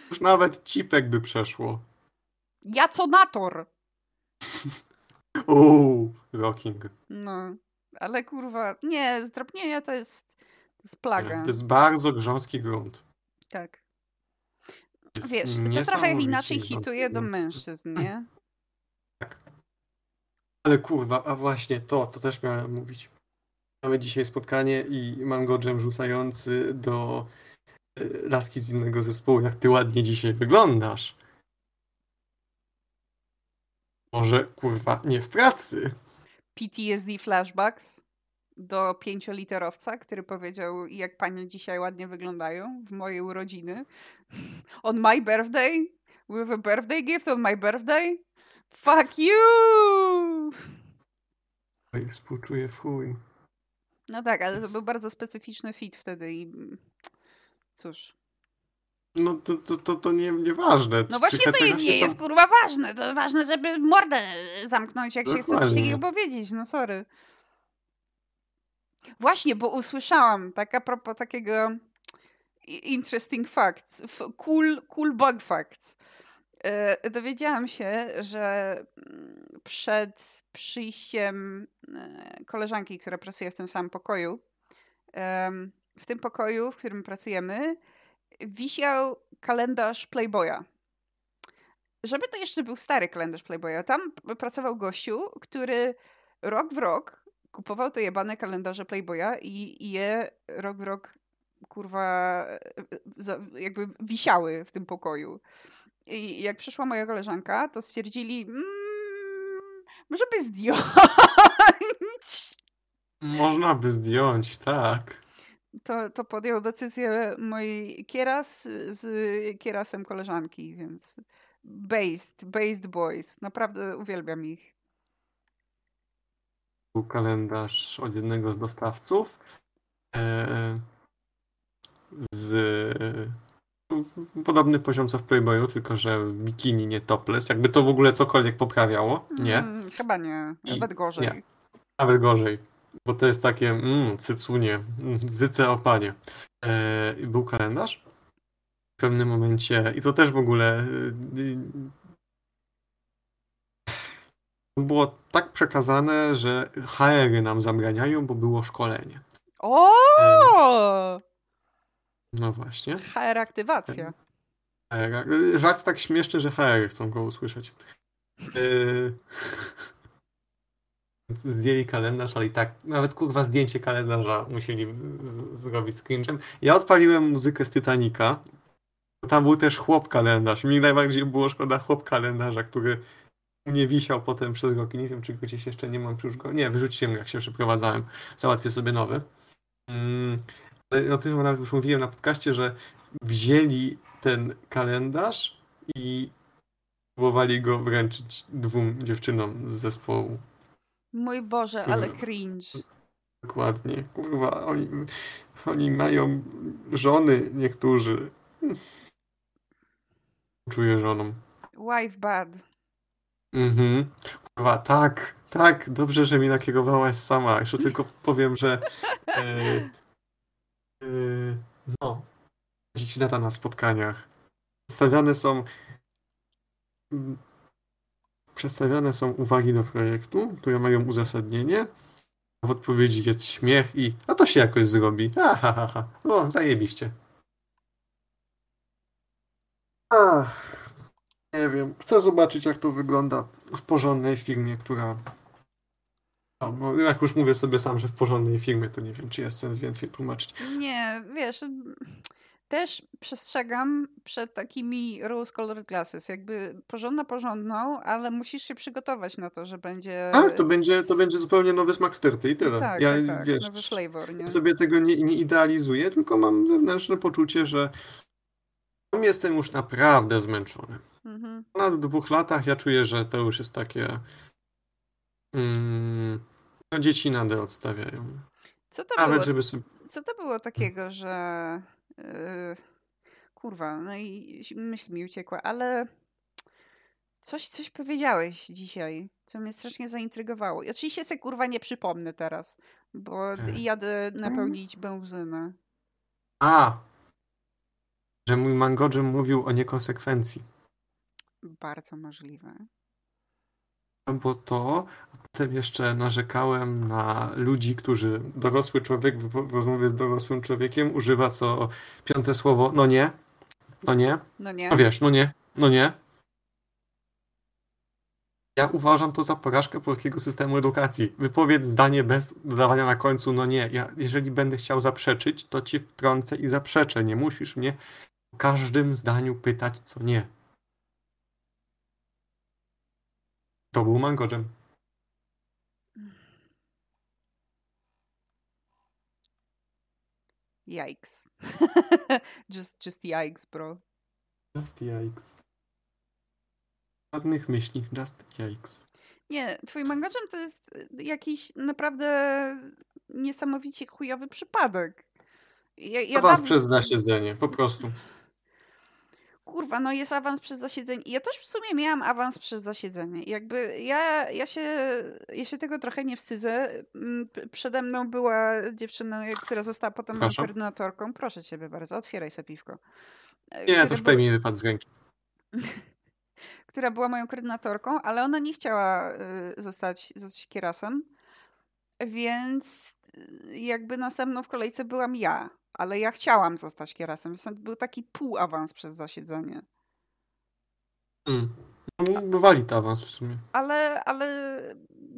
Już nawet Cipek by przeszło. Jaconator. Uuu, rocking. No, ale kurwa, nie, zdrobnienia to jest, to jest plaga. To jest bardzo grząski grunt. Tak. Wiesz, to trochę inaczej hituje do mężczyzn, nie? Tak. Ale kurwa, a właśnie to, to też miałem mówić. Mamy dzisiaj spotkanie i Mango Jam rzucający do laski z innego zespołu, jak ty ładnie dzisiaj wyglądasz. Może kurwa nie w pracy. P T S D flashbacks do pięcioliterowca, który powiedział, jak panie dzisiaj ładnie wyglądają w mojej urodziny. On my birthday? With a birthday gift on my birthday? Fuck you! Oj, współczuję w chuj. No tak, ale to był bardzo specyficzny fit wtedy i cóż. No to, to, to, to nie, nieważne. No właśnie to nie jest sam... kurwa ważne. To ważne, żeby mordę zamknąć, jak Dokładnie. się chce coś takiego powiedzieć. No sorry. Właśnie, bo usłyszałam tak a propos takiego interesting facts, cool, cool bug facts. Yy, dowiedziałam się, że przed przyjściem koleżanki, która pracuje w tym samym pokoju, yy, w tym pokoju, w którym pracujemy, wisiał kalendarz Playboya. Żeby to jeszcze był stary kalendarz Playboya, tam pracował gościu, który rok w rok kupował te jebane kalendarze Playboya i, i je rok w rok kurwa jakby wisiały w tym pokoju. I jak przyszła moja koleżanka, to stwierdzili, mmm, może by zdjąć. Można by zdjąć, tak. To, to podjął decyzję mój kieras z kierasem koleżanki, więc based, based boys. Naprawdę uwielbiam ich. Był kalendarz od jednego z dostawców e, z e, podobny poziom co w Playboyu, tylko że w bikini, nie topless. Jakby to w ogóle cokolwiek poprawiało, nie? Mm, chyba nie, nawet I, gorzej. Nie. Nawet gorzej. Bo to jest takie, mmm, cycunie, zyce o panie. Yy, był kalendarz w pewnym momencie i to też w ogóle yy, yy, było tak przekazane, że ha ery nam zabraniają, bo było szkolenie. O! Yy, no właśnie. ha er aktywacja. Yy, żart tak śmieszny, że ha ery chcą go usłyszeć. Yy, Zdjęli kalendarz, ale i tak nawet kurwa zdjęcie kalendarza musieli z- zrobić z cringe'em. Ja odpaliłem muzykę z Titanica, bo tam był też chłop kalendarz. Mi najbardziej było szkoda chłop kalendarza, który mnie wisiał potem przez rok. Nie wiem, czy gdzieś jeszcze nie mam, czy już go... Nie, wyrzuciłem, jak się przeprowadzałem. Załatwię sobie nowy. Mm, ale o tym nawet już mówiłem na podcaście, że wzięli ten kalendarz i próbowali go wręczyć dwóm dziewczynom z zespołu. Mój Boże, ale cringe. Dokładnie. Kurwa, oni, oni mają żony niektórzy. Czuję żoną. Wife bad. Mhm. Kurwa, tak, tak. Dobrze, że mi nakierowałaś sama. Jeszcze tylko powiem, że yy, yy, no, dzieci lata na spotkaniach. Stawiane są... Przedstawiane są uwagi do projektu, które mają uzasadnienie. W odpowiedzi jest śmiech i a to się jakoś zrobi. Ha, ha, ha, ha. O, zajebiście. Ach, nie wiem. Chcę zobaczyć, jak to wygląda w porządnej firmie, która... No, no, jak już mówię sobie sam, że w porządnej firmie, to nie wiem, czy jest sens więcej tłumaczyć. Nie, wiesz... Też przestrzegam przed takimi rose colored glasses, jakby porządna porządną, ale musisz się przygotować na to, że będzie... Tak, to będzie, to będzie zupełnie nowy smak styrty i tyle. Tak, ja, tak, wiesz, nowy flavor, nie? Sobie tego nie, nie idealizuję, tylko mam wewnętrzne poczucie, że jestem już naprawdę zmęczony. Mhm. Po ponad dwóch latach ja czuję, że to już jest takie... Mm, no dzieci na D odstawiają. Co to, nawet, było, żeby sobie... co to było takiego, że... Kurwa, no i myśl mi uciekła, ale coś, coś powiedziałeś dzisiaj, co mnie strasznie zaintrygowało. I oczywiście sobie kurwa nie przypomnę teraz, bo jadę napełnić benzynę. A! Że mój Mango Jam mówił o niekonsekwencji. Bardzo możliwe. Bo to, a potem jeszcze narzekałem na ludzi, którzy, dorosły człowiek w rozmowie z dorosłym człowiekiem używa co piąte słowo, no nie, no nie, no nie, no wiesz, no nie, no nie. Ja uważam to za porażkę polskiego systemu edukacji. Wypowiedz zdanie bez dodawania na końcu, no nie. Ja, jeżeli będę chciał zaprzeczyć, to ci wtrącę i zaprzeczę. Nie musisz mnie w każdym zdaniu pytać, co nie. To był Mango Jam. Yikes. just, just yikes, bro. Just yikes. Żadnych myśli, just yikes. Nie, twój Mango Jam to jest jakiś naprawdę niesamowicie chujowy przypadek. Ja, ja Awans dam... przez zasiedzenie, po prostu. Kurwa, no jest awans przez zasiedzenie. Ja też w sumie miałam awans przez zasiedzenie. Jakby ja, ja, się, ja się tego trochę nie wstydzę. Przede mną była dziewczyna, która została potem moją koordynatorką. Proszę ciebie bardzo, otwieraj se piwko. Nie, to już pewnie by... wypadł z ręki. która była moją koordynatorką, ale ona nie chciała zostać, zostać kierasem. Więc jakby następną w kolejce byłam ja. Ale ja chciałam zostać kierasem, więc był taki pół awans przez zasiedzenie. Mm. No, bywali to awans w sumie. Ale, ale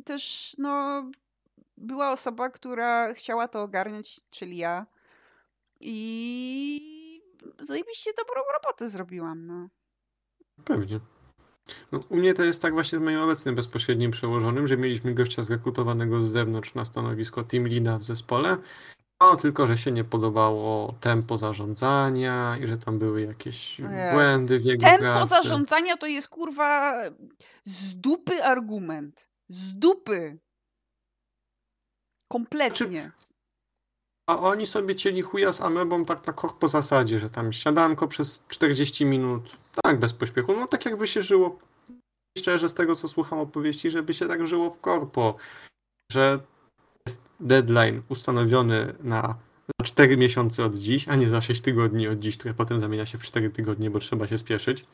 też no, była osoba, która chciała to ogarniać, czyli ja. I zajebiście dobrą robotę zrobiłam. No. Pewnie. No, u mnie to jest tak właśnie z moim obecnym bezpośrednim przełożonym, że mieliśmy gościa zrekrutowanego z zewnątrz na stanowisko team leada w zespole, no tylko, że się nie podobało tempo zarządzania i że tam były jakieś eee. błędy w jego tempo pracy. Tempo zarządzania to jest kurwa z dupy argument. Z dupy. Kompletnie. Czy... A oni sobie cieli chuja z amebą tak na koch po zasadzie, że tam siadanko przez czterdzieści minut, tak bez pośpiechu, no tak jakby się żyło, szczerze z tego co słucham opowieści, żeby się tak żyło w korpo, że jest deadline ustanowiony na, na cztery miesiące od dziś, a nie za sześć tygodni od dziś, które potem zamienia się w cztery tygodnie, bo trzeba się spieszyć.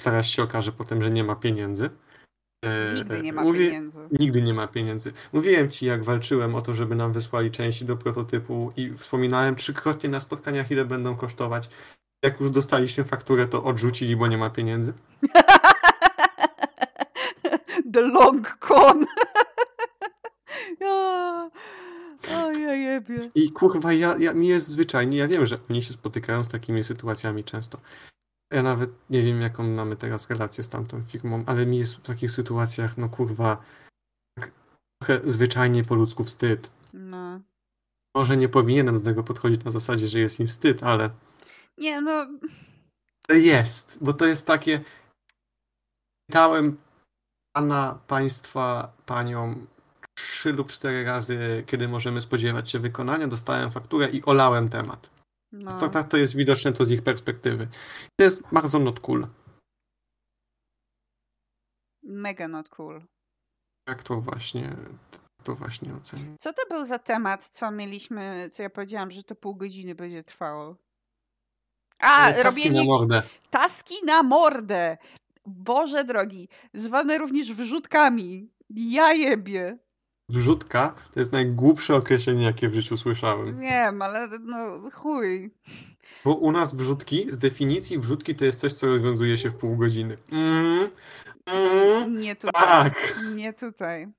Zaraz się okaże potem, że nie ma pieniędzy. Nigdy nie ma Mówi... pieniędzy. Nigdy nie ma pieniędzy. Mówiłem ci, jak walczyłem o to, żeby nam wysłali części do prototypu i wspominałem trzykrotnie na spotkaniach, ile będą kosztować. Jak już dostaliśmy fakturę, to odrzucili, bo nie ma pieniędzy. The long con. o, o, ja jebie. I kurwa, ja, ja, mi jest zwyczajnie, ja wiem, że oni się spotykają z takimi sytuacjami często. Ja nawet nie wiem, jaką mamy teraz relację z tamtą firmą, ale mi jest w takich sytuacjach, no kurwa, trochę zwyczajnie po ludzku wstyd. No. Może nie powinienem do tego podchodzić na zasadzie, że jest mi wstyd, ale... Nie, no... Jest, bo to jest takie... Pytałem pana, państwa, panią trzy lub cztery razy, kiedy możemy spodziewać się wykonania, dostałem fakturę i olałem temat. No. To, to jest widoczne to z ich perspektywy. To jest bardzo not cool. Mega not cool. Tak to właśnie, to właśnie ocenię. Co to był za temat, co mieliśmy, co ja powiedziałam, że to pół godziny będzie trwało? A, taski robienie... na mordę. Taski na mordę. Boże drogi. Zwane również wyrzutkami. Ja jebie. Wrzutka to jest najgłupsze określenie, jakie w życiu słyszałem. Wiem, ale no chuj. Bo u nas wrzutki, z definicji wrzutki to jest coś, co rozwiązuje się w pół godziny. Mm, mm, nie tutaj. Tak. Nie tutaj.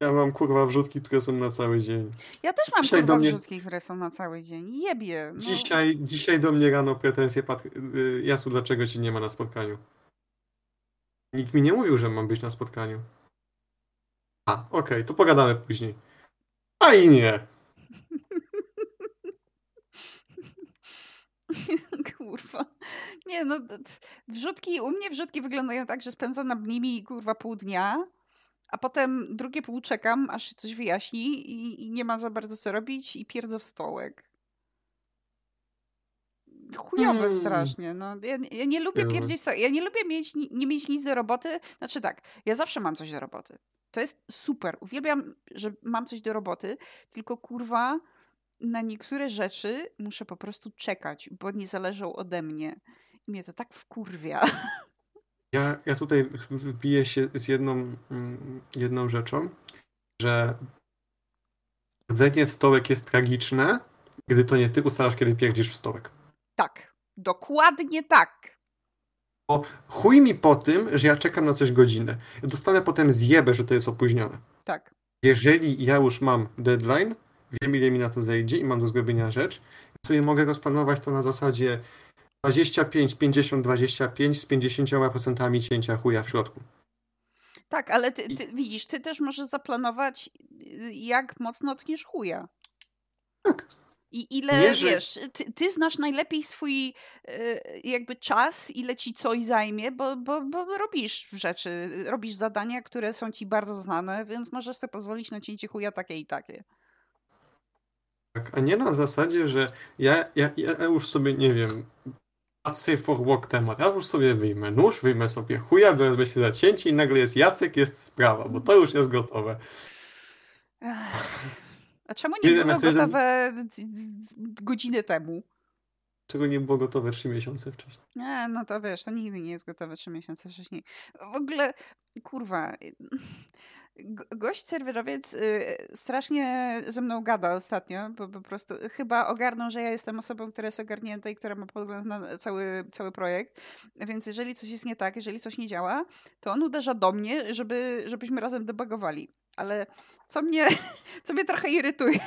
Ja mam kurwa wrzutki, które są na cały dzień. Ja też mam dzisiaj kurwa mnie... wrzutki, które są na cały dzień. Jebie. No. Dzisiaj, dzisiaj do mnie rano pretensje padły. Jasu, dlaczego ci nie ma na spotkaniu? Nikt mi nie mówił, że mam być na spotkaniu. A, okej, okay, to pogadamy później. A i nie. Kurwa. Nie, no wrzutki, u mnie wrzutki wyglądają tak, że spędzam nad nimi kurwa pół dnia, a potem drugie pół czekam, aż się coś wyjaśni i, i nie mam za bardzo co robić i pierdzę w stołek. Chujowe hmm. strasznie. No, ja, ja nie lubię pierdzieć w stołek. Ja nie lubię mieć, nie mieć nic do roboty. Znaczy tak, ja zawsze mam coś do roboty. To jest super. Uwielbiam, że mam coś do roboty, tylko kurwa na niektóre rzeczy muszę po prostu czekać, bo nie zależą ode mnie. I mnie to tak wkurwia. Ja, ja tutaj wbiję się z jedną, jedną rzeczą, że pierdzenie w stołek jest tragiczne, gdy to nie ty ustalasz, kiedy pierdzisz w stołek. Tak. Dokładnie tak. Bo chuj mi po tym, że ja czekam na coś godzinę. Ja dostanę potem zjebę, że to jest opóźnione. Tak. Jeżeli ja już mam deadline, wiem ile mi na to zejdzie i mam do zrobienia rzecz, ja sobie mogę rozplanować to na zasadzie dwadzieścia pięć, pięćdziesiąt, dwadzieścia pięć z pięćdziesiąt procent cięcia chuja w środku. Tak, ale ty, ty widzisz, ty też możesz zaplanować, jak mocno tkniesz chuja. Tak. I ile, nie, że... wiesz, ty, ty znasz najlepiej swój yy, jakby czas, ile ci coś zajmie, bo, bo, bo robisz rzeczy, robisz zadania, które są ci bardzo znane, więc możesz sobie pozwolić na cięcie chuja takie i takie. Tak, a nie na zasadzie, że ja, ja, ja już sobie, nie wiem, patrzę for work temat, ja już sobie wyjmę nóż, wyjmę sobie chuja, wezmę się za cięcie i nagle jest Jacek, jest sprawa, bo to już jest gotowe. Ech. A czemu nie, nie było gotowe godziny temu? Czego nie było gotowe trzy miesiące wcześniej? Nie, no to wiesz, to nigdy nie jest gotowe trzy miesiące wcześniej. W ogóle, kurwa, gość serwerowiec strasznie ze mną gada ostatnio, bo po prostu chyba ogarnął, że ja jestem osobą, która jest ogarnięta i która ma pogląd na cały, cały projekt, więc jeżeli coś jest nie tak, jeżeli coś nie działa, to on uderza do mnie, żeby, żebyśmy razem debugowali. Ale co mnie, co mnie trochę irytuje.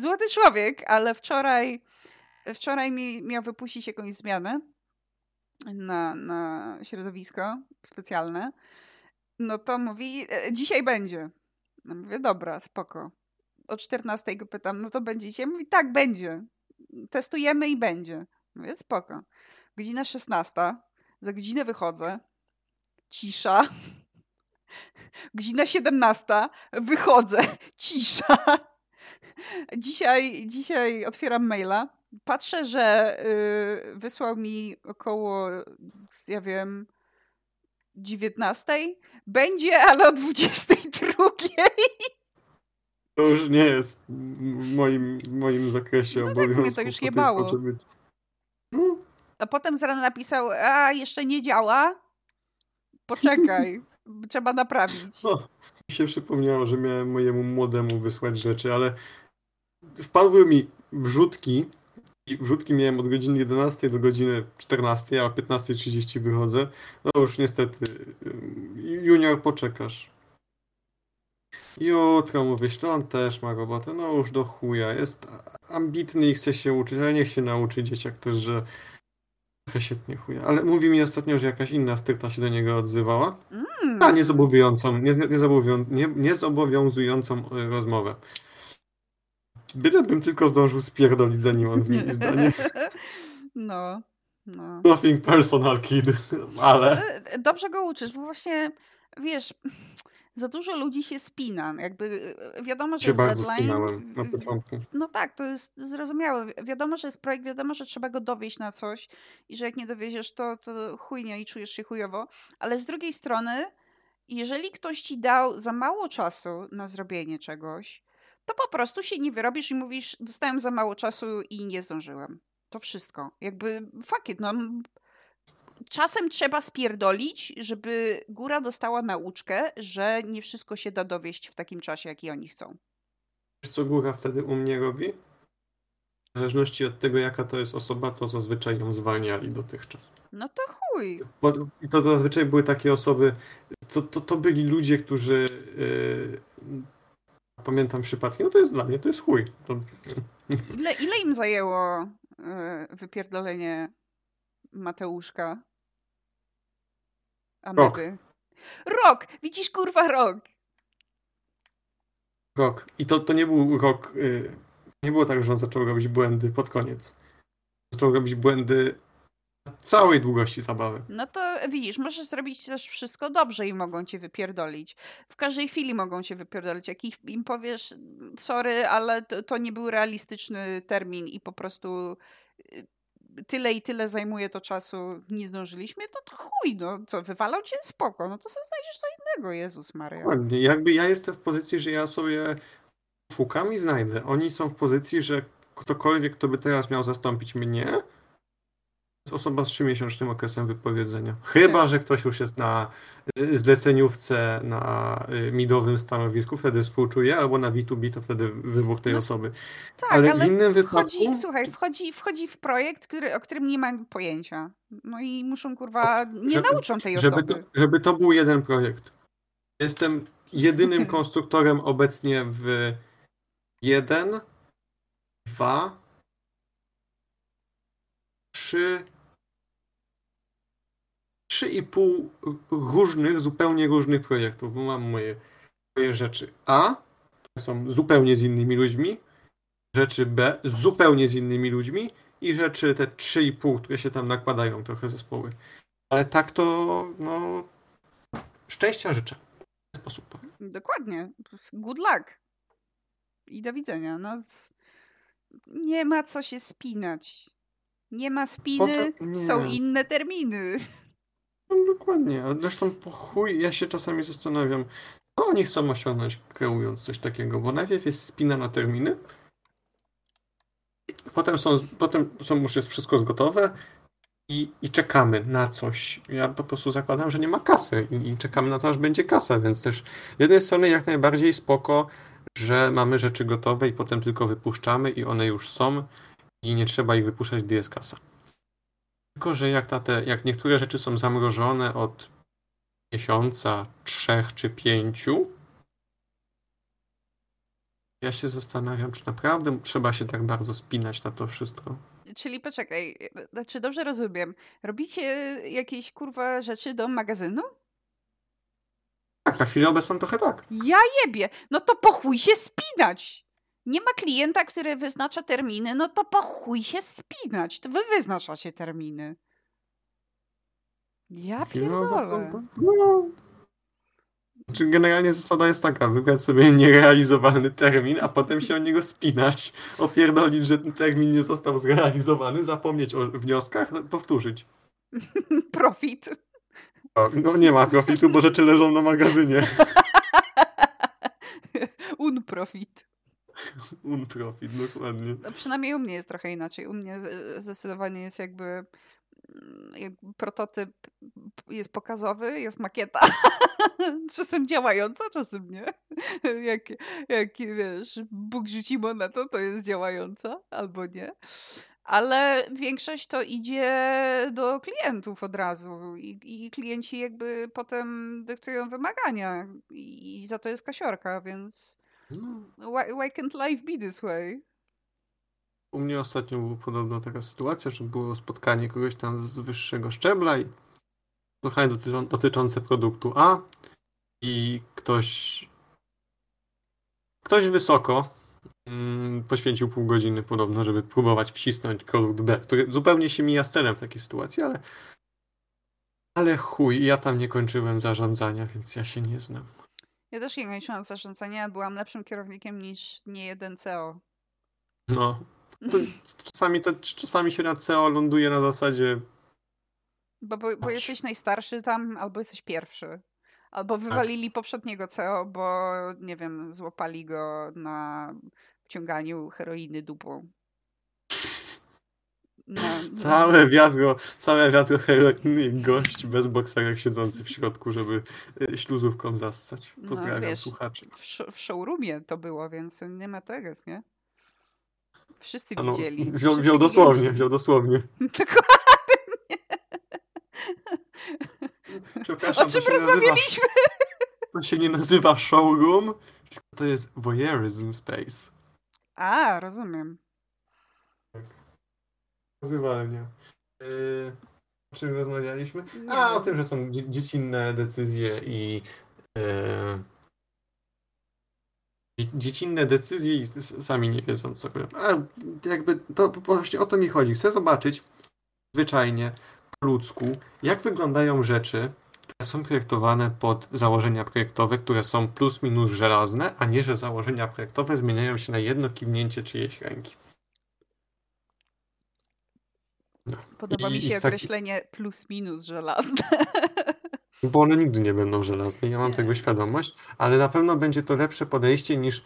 Złoty człowiek, ale wczoraj, wczoraj mi miał wypuścić jakąś zmianę na, na środowisko specjalne, no to mówi, dzisiaj będzie. No mówię, dobra, spoko. O czternastej go pytam, no to będzie dzisiaj? Mówi, tak, będzie. Testujemy i będzie. Mówię, spoko. Godzina szesnasta, za godzinę wychodzę, cisza. Godzina siedemnasta, wychodzę, cisza. Dzisiaj, dzisiaj otwieram maila. Patrzę, że yy, wysłał mi około, ja wiem, dziewiętnastej. Będzie, ale o dwudziestej drugiej. To już nie jest w moim, w moim zakresie no obowiązku. Tak mnie to już jebało. No. A potem z rana napisał, a jeszcze nie działa? Poczekaj, trzeba naprawić. No, mi się przypomniało, że miałem mojemu młodemu wysłać rzeczy, ale wpadły mi wrzutki i wrzutki miałem od godziny jedenastej do godziny czternastej, a o piętnasta trzydzieści wychodzę. No już niestety, junior, poczekasz. Jutro mówisz, to on też ma robotę, no już do chuja, jest ambitny i chce się uczyć, ale niech się nauczy dzieciak też, że trochę się tnie chuja. Ale mówi mi ostatnio, że jakaś inna styrta się do niego odzywała, mm. a niezobowiązującą, nie, nie, niezobowiązującą rozmowę. Bym tylko zdążył spierdolić, zanim on zmieni zdanie. No, no. Nothing personal, kid, ale... Dobrze go uczysz, bo właśnie, wiesz... Za dużo ludzi się spina. Jakby wiadomo, że jest deadline. Na początku. No tak, to jest zrozumiałe. Wiadomo, że jest projekt, wiadomo, że trzeba go dowieźć na coś i że jak nie dowieziesz, to, to chujnie i czujesz się chujowo. Ale z drugiej strony, jeżeli ktoś ci dał za mało czasu na zrobienie czegoś, to po prostu się nie wyrobisz i mówisz, dostałem za mało czasu i nie zdążyłem. To wszystko. Jakby fuck it, no... Czasem trzeba spierdolić, żeby góra dostała nauczkę, że nie wszystko się da dowieść w takim czasie, jaki oni chcą. Wiesz, co góra wtedy u mnie robi? W zależności od tego, jaka to jest osoba, to zazwyczaj ją zwalniali dotychczas. No to chuj! Bo to zazwyczaj były takie osoby, to, to, to byli ludzie, którzy yy, pamiętam przypadki, no to jest dla mnie, to jest chuj. To... Ile, ile im zajęło yy, wypierdolenie Mateuszka? A rok. Rok! Widzisz, kurwa, rok! Rok. I to, to nie był rok... Yy, nie było tak, że on zaczął robić błędy pod koniec. Zaczął robić błędy na całej długości zabawy. No to widzisz, możesz zrobić też wszystko dobrze i mogą cię wypierdolić. W każdej chwili mogą cię wypierdolić. Jak ich, im powiesz, sorry, ale to, to nie był realistyczny termin i po prostu... Yy, tyle i tyle zajmuje to czasu, nie zdążyliśmy, to, to chuj, no co, wywalał cię? Spoko, no to sobie znajdziesz co innego, Jezus Maria. Ładnie, jakby ja jestem w pozycji, że ja sobie szukam i znajdę. Oni są w pozycji, że ktokolwiek, kto by teraz miał zastąpić mnie, to jest osoba z trzymiesięcznym okresem wypowiedzenia. Chyba, tak. Że ktoś już jest na zleceniówce, na midowym stanowisku, wtedy współczuje, albo na B dwa B, to wtedy wybór tej no, osoby. Tak, ale, ale w innym wchodzi, wypadku... Słuchaj, wchodzi, wchodzi w projekt, który, o którym nie ma pojęcia. No i muszą, kurwa, nie żeby, nauczą tej żeby osoby. To, żeby to był jeden projekt. Jestem jedynym konstruktorem obecnie w jeden, dwa, trzy... trzy i pół różnych, zupełnie różnych projektów, bo mam moje, moje rzeczy A, które są zupełnie z innymi ludźmi, rzeczy B, zupełnie z innymi ludźmi i rzeczy te trzy i pół, które się tam nakładają trochę zespoły. Ale tak to, no, szczęścia życzę. W ten sposób powiem. Dokładnie. Good luck. I do widzenia. No, nie ma co się spinać. Nie ma spiny, Potem, nie. są inne terminy. No, dokładnie, a zresztą po chuj, ja się czasami zastanawiam, co oni chcą osiągnąć, kreując coś takiego, bo najpierw jest spina na terminy, potem są, potem są już jest wszystko gotowe i, i czekamy na coś. Ja po prostu zakładam, że nie ma kasy i, i czekamy na to, aż będzie kasa, więc też z jednej strony jak najbardziej spoko, że mamy rzeczy gotowe i potem tylko wypuszczamy i one już są i nie trzeba ich wypuszczać, gdy jest kasa. Tylko, że jak, ta te, jak niektóre rzeczy są zamrożone od miesiąca, trzech czy pięciu, ja się zastanawiam, czy naprawdę trzeba się tak bardzo spinać na to wszystko. czyli poczekaj, znaczy dobrze rozumiem, robicie jakieś kurwa rzeczy do magazynu? Tak, na chwilę obecną trochę tak. Ja jebie, no to po chuj się spinać. Nie ma klienta, który wyznacza terminy, no to po chuj się spinać. To wy wyznaczacie terminy. Ja pierdolę. No. Znaczy generalnie zasada jest taka, wybrać sobie nierealizowalny termin, a potem się o niego spinać, opierdolić, że ten termin nie został zrealizowany, zapomnieć o wnioskach, powtórzyć. Profit. No, no nie ma profitu, bo rzeczy leżą na magazynie. Unprofit. Unprofit, dokładnie. No przynajmniej u mnie jest trochę inaczej. U mnie zdecydowanie jest jakby... Jakby prototyp jest pokazowy, jest makieta. Czasem działająca, czasem nie. Jak, jak wiesz, Bóg rzuci monetą, to jest działająca, albo nie. Ale większość to idzie do klientów od razu i, i klienci jakby potem dyktują wymagania i, i za to jest kasiorka, więc why, why can't life be this way? U mnie ostatnio była podobna taka sytuacja, że było spotkanie kogoś tam z wyższego szczebla i spotkanie dotyczą, dotyczące produktu A i ktoś ktoś wysoko mm, poświęcił pół godziny podobno, żeby próbować wcisnąć produkt B, który zupełnie się mija z celem w takiej sytuacji, ale ale chuj, ja tam nie kończyłem zarządzania, więc ja się nie znam. Ja też nie kończyłam zarządzania, byłam lepszym kierownikiem niż niejeden C E O. No. To czasami, to, czasami się na C E O ląduje na zasadzie... Bo, bo, bo jesteś najstarszy tam, albo jesteś pierwszy. Albo wywalili tak. poprzedniego C E O, bo nie wiem, złapali go na wciąganiu heroiny dupą. No, no. Całe wiadro, całe wiadro heroiny i gość bez bokserek siedzący w środku, żeby śluzówką zassać. Pozdrawiam no, wiesz, słuchaczy. W, sh- w showroomie to było, więc nie ma teraz, nie? Wszyscy no, widzieli. Wziął, Wszyscy wziął dosłownie, wziął dosłownie. Dokładnie. O czym to rozmawialiśmy? Nazywa, to się nie nazywa showroom, to jest voyeurism space. A, rozumiem. Tak. Nazywa mnie. Yy, o czym rozmawialiśmy? Nie. A, o tym, że są dzie- dziecinne decyzje i... Yy... Dziecinne decyzje i sami nie wiedzą, co robią. A jakby to właśnie o to mi chodzi. Chcę zobaczyć zwyczajnie, po ludzku, jak wyglądają rzeczy, które są projektowane pod założenia projektowe, które są plus minus żelazne, a nie, że założenia projektowe zmieniają się na jedno kiwnięcie czyjejś ręki. No. Podoba I, mi się i określenie taki... plus minus żelazne. Bo one nigdy nie będą żelazne, ja mam nie. tego świadomość, ale na pewno będzie to lepsze podejście niż...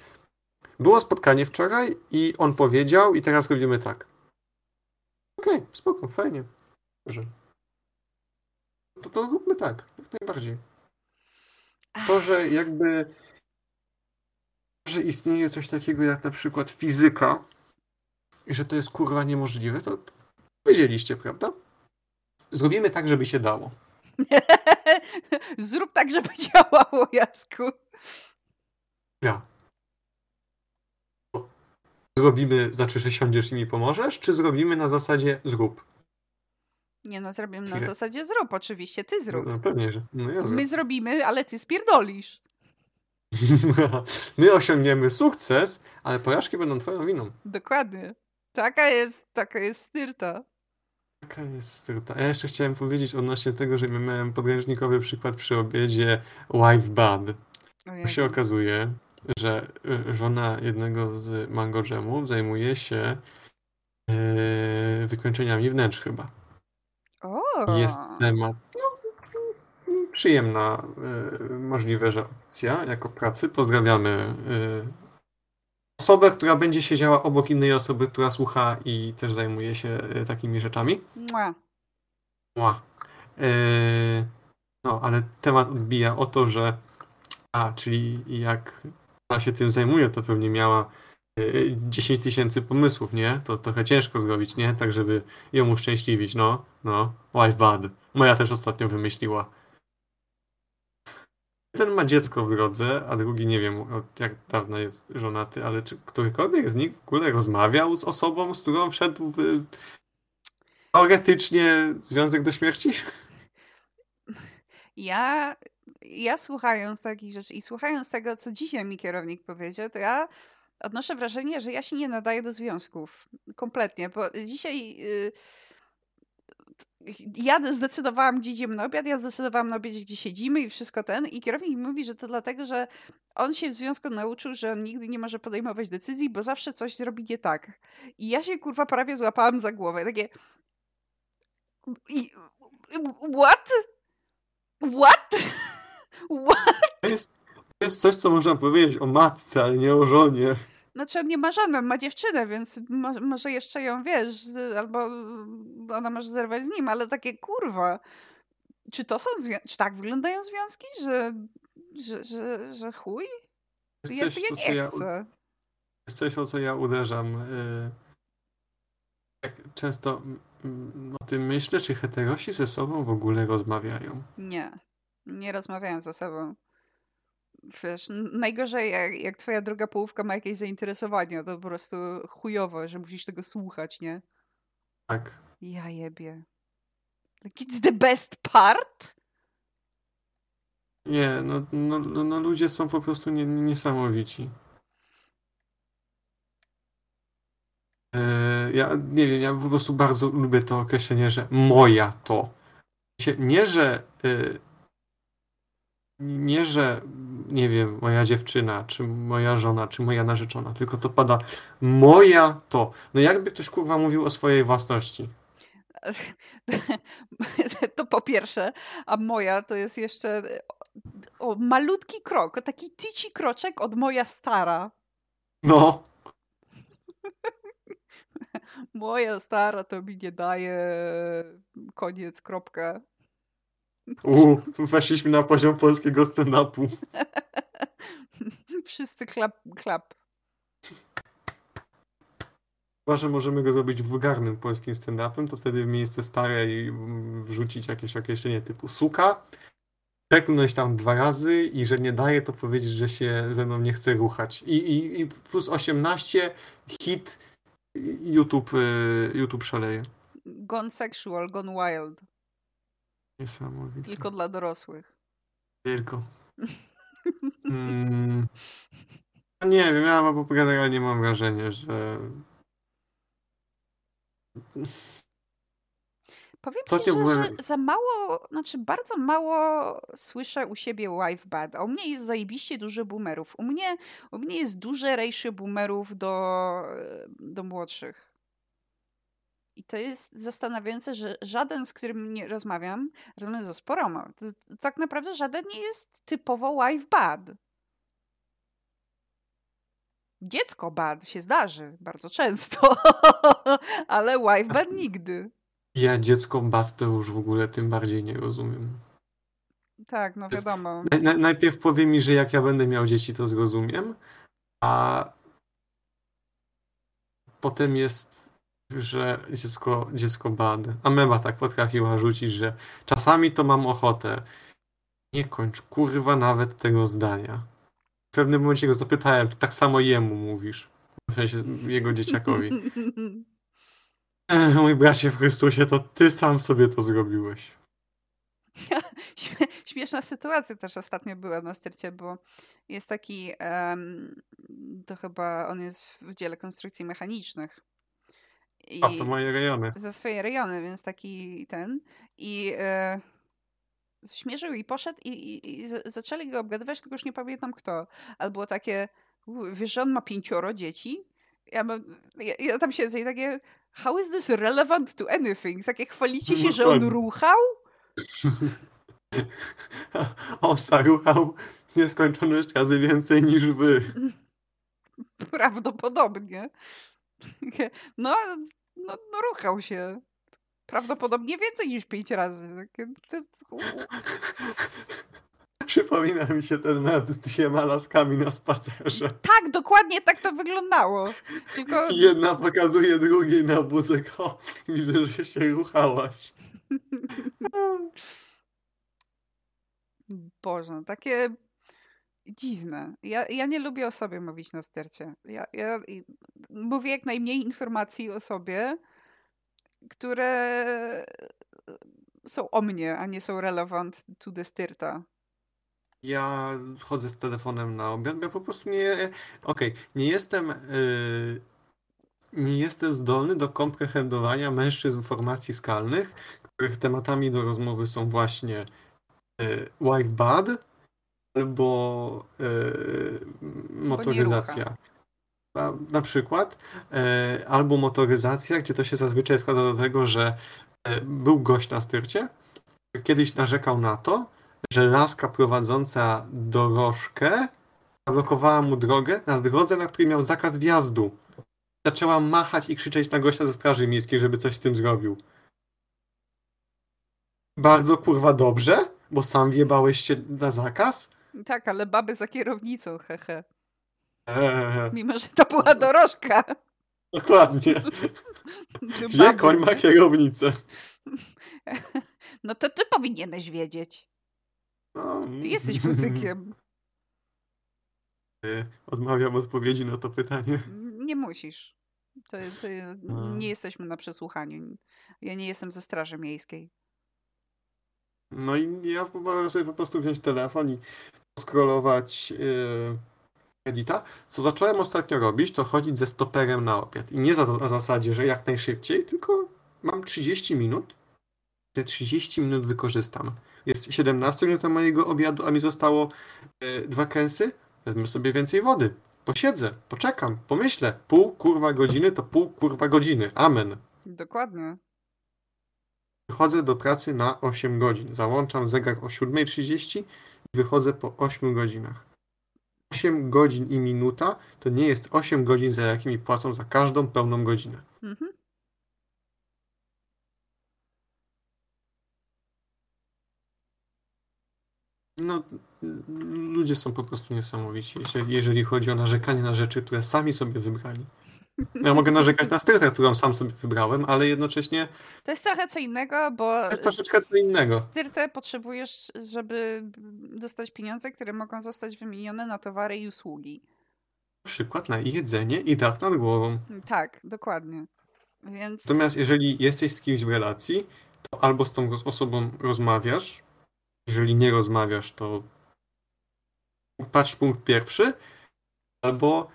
Było spotkanie wczoraj i on powiedział i teraz robimy tak. Okej, okay, spoko, fajnie. Dobrze. To, to róbmy tak, jak najbardziej. To, że jakby... To, że istnieje coś takiego jak na przykład fizyka i że to jest kurwa niemożliwe, to wiedzieliście, prawda? Zrobimy tak, żeby się dało. Zrób tak, żeby działało, Jasku. Ja. Zrobimy, znaczy, że siądziesz i mi pomożesz, czy zrobimy na zasadzie zrób? Nie no, zrobimy na zasadzie zrób, oczywiście, ty zrób. No, no pewnie, że no, ja my zrobimy, ale ty spierdolisz. My osiągniemy sukces, ale porażki będą twoją winą. Dokładnie. Taka jest, taka jest styrta. Taka jest struta. Ja jeszcze chciałem powiedzieć odnośnie tego, że miałem podręcznikowy przykład przy obiedzie wife bad. Bo się okazuje, że żona jednego z Mango Jamów zajmuje się yy, wykończeniami wnętrz chyba. O. Jest temat, no, przyjemna yy, możliwe, że opcja jako pracy. Pozdrawiamy yy, osobę, która będzie siedziała obok innej osoby, która słucha i też zajmuje się takimi rzeczami. Mua. Mua. Eee, no, ale temat odbija o to, że a, czyli jak ona się tym zajmuje, to pewnie miała e, dziesięć tysięcy pomysłów, nie? To trochę ciężko zrobić, nie? Tak, żeby ją uszczęśliwić. No, no, wife bad. Moja też ostatnio wymyśliła. Jeden ma dziecko w drodze, a drugi nie wiem jak dawno jest żonaty, ale czy którykolwiek z nich w ogóle rozmawiał z osobą, z którą wszedł w teoretycznie związek do śmierci? Ja, ja słuchając takich rzeczy i słuchając tego, co dzisiaj mi kierownik powiedział, to ja odnoszę wrażenie, że ja się nie nadaję do związków. Kompletnie, bo dzisiaj... Yy... Ja zdecydowałam, gdzie idziemy na obiad, ja zdecydowałam na obiad, gdzie siedzimy i wszystko ten. I kierownik mówi, że to dlatego, że on się w związku nauczył, że on nigdy nie może podejmować decyzji, bo zawsze coś zrobi nie tak. I ja się, kurwa, prawie złapałam za głowę. Takie... I... What? What? What? To jest, to jest coś, co można powiedzieć o matce, ale nie o żonie. Znaczy on nie ma żony, on ma dziewczynę, więc mo- może jeszcze ją, wiesz, albo ona może zerwać z nim, ale takie kurwa, czy to są związki, czy tak wyglądają związki, że, że, że, że chuj? Jest ja, coś, ja nie co, ja chcę. Ja, jest coś, o co ja uderzam. Jak często o tym myślę, czy heterosi ze sobą w ogóle rozmawiają? Nie, nie rozmawiają ze sobą. Wiesz, najgorzej jak, jak twoja druga połówka ma jakieś zainteresowania, to po prostu chujowo, że musisz tego słuchać, nie? Tak. Ja jebie. Like it's the best part? Nie, no, no, no, no ludzie są po prostu nie, nie, niesamowici. Eee, ja nie wiem, ja po prostu bardzo lubię to określenie, że moja to. Nie, że... Yy, nie, że nie wiem, moja dziewczyna, czy moja żona, czy moja narzeczona, tylko to pada moja to. No jakby ktoś, kurwa, mówił o swojej własności. To po pierwsze, a moja to jest jeszcze o, malutki krok, taki tici kroczek od moja stara. No. Moja stara to mi nie daje koniec, kropka. Uuu, weszliśmy na poziom polskiego stand-upu. Wszyscy klap, klap. Chyba, że możemy go zrobić wulgarnym polskim stand-upem, to wtedy w miejsce starej wrzucić jakieś określenie typu suka, przeklnąć tam dwa razy i że nie daje, to powiedzieć, że się ze mną nie chce ruchać. I, i, i plus osiemnaście, hit, YouTube, YouTube szaleje. Gone sexual, gone wild. Niesamowite. Tylko dla dorosłych. Tylko. Mm. Nie wiem, ja mam, bo generalnie mam wrażenie, że... Powiem ci, że, byłem... że za mało, znaczy bardzo mało słyszę u siebie wife bad, a u mnie jest zajebiście dużo boomerów. U mnie, u mnie jest duże ratio boomerów do, do młodszych. I to jest zastanawiające, że żaden, z którym nie rozmawiam, rozmawiam ze sporoma, tak naprawdę żaden nie jest typowo wife bad. Dziecko bad się zdarzy bardzo często, ale wife bad nigdy. Ja dziecko bad to już w ogóle tym bardziej nie rozumiem. Tak, no wiadomo. Na, najpierw powie mi, że jak ja będę miał dzieci, to zrozumiem, a potem jest... że dziecko, dziecko bad. A mema tak potrafiła rzucić, że czasami to mam ochotę. Nie kończ, kurwa, nawet tego zdania. W pewnym momencie go zapytałem, czy tak samo jemu mówisz. W sensie jego dzieciakowi. e, mój bracie w Chrystusie, to ty sam sobie to zrobiłeś. Śmieszna sytuacja też ostatnio była na Styrcie, bo jest taki, um, to chyba on jest w dziale konstrukcji mechanicznych. I A, to moje rejony. To twoje rejony, więc taki ten. I e, śmierzył i poszedł i, i, i zaczęli go obgadywać, tylko już nie pamiętam kto. Ale było takie, wiesz, że on ma pięcioro dzieci? Ja, mam, ja, ja tam siedzę i takie, how is this relevant to anything? Takie, chwalicie się, no, że on ruchał? On zaruchał nieskończoność razy więcej niż wy. Prawdopodobnie. No, no, no ruchał się. Prawdopodobnie więcej niż pięć razy. Przypomina mi się ten mem z dwiema laskami na spacerze. Tak, dokładnie tak to wyglądało. Tylko... Jedna pokazuje drugiej na buzek. O, widzę, że się ruchałaś. Boże, takie dziwne. Ja, ja nie lubię o sobie mówić na stercie. Ja, ja mówię jak najmniej informacji o sobie, które są o mnie, a nie są relevant to the styrta. Ja chodzę z telefonem na obiad, bo ja po prostu nie... Okej, okay, nie jestem... Yy... Nie jestem zdolny do komprehendowania mężczyzn formacji skalnych, których tematami do rozmowy są właśnie y, wife bad albo y, motoryzacja. Na, na przykład. Y, albo motoryzacja, gdzie to się zazwyczaj składa do tego, że y, był gość na styrcie, który kiedyś narzekał na to, że laska prowadząca dorożkę zablokowała mu drogę na drodze, na której miał zakaz wjazdu. Zaczęła machać i krzyczeć na gościa ze straży miejskiej, żeby coś z tym zrobił. Bardzo kurwa dobrze, bo sam wjebałeś się na zakaz? Tak, ale baby za kierownicą, hehe. Eee. Mimo, że to była dorożka. Dokładnie. Gdzie koń ma kierownicę? No to ty powinieneś wiedzieć. Ty jesteś kucykiem. Odmawiam odpowiedzi na to pytanie. Nie musisz. To, to nie jesteśmy na przesłuchaniu. Ja nie jestem ze Straży Miejskiej. No i ja mogę sobie po prostu wziąć telefon i scrollować yy, edita. Co zacząłem ostatnio robić, to chodzić ze stoperem na obiad. I nie za, na zasadzie, że jak najszybciej, tylko mam trzydzieści minut. Te trzydzieści minut wykorzystam. Jest siedemnaście minut na mojego obiadu, a mi zostało yy, dwa kęsy. Wezmę sobie więcej wody. Posiedzę, poczekam, pomyślę. Pół kurwa godziny to pół kurwa godziny. Amen. Dokładnie. Wychodzę do pracy na osiem godzin. Załączam zegar o siódma trzydzieści i wychodzę po ośmiu godzinach. osiem godzin i minuta to nie jest osiem godzin, za jakimi płacą za każdą pełną godzinę. Mhm. No, ludzie są po prostu niesamowici, jeżeli chodzi o narzekanie na rzeczy, które sami sobie wybrali. Ja mogę narzekać na styrtę, którą sam sobie wybrałem, ale jednocześnie... To jest trochę co innego, bo... To jest troszeczkę co innego. Styrtę potrzebujesz, żeby dostać pieniądze, które mogą zostać wymienione na towary i usługi. Na przykład na jedzenie i dach nad głową. Tak, dokładnie. Więc... Natomiast jeżeli jesteś z kimś w relacji, to albo z tą osobą rozmawiasz. Jeżeli nie rozmawiasz, to patrz punkt pierwszy, albo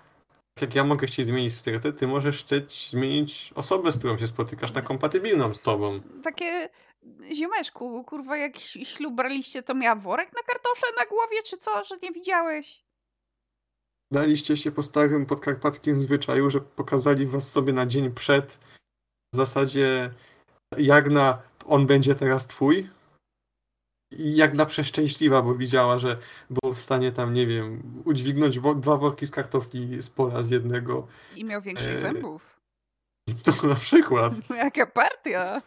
jak ja mogę chcieć zmienić styrtę, ty możesz chcieć zmienić osobę, z którą się spotykasz, na kompatybilną z tobą. Takie, ziomeczku, kurwa, jak ślub braliście, to miała worek na kartofle na głowie, czy co, że nie widziałeś? Daliście się po starym podkarpackim zwyczaju, że pokazali was sobie na dzień przed, w zasadzie Jagna, on będzie teraz twój. Jak na przeszczęśliwa, bo widziała, że był w stanie tam, nie wiem, udźwignąć wo- dwa worki z kartofli z pola z jednego. I miał większych e... zębów. To na przykład. Jaka partia.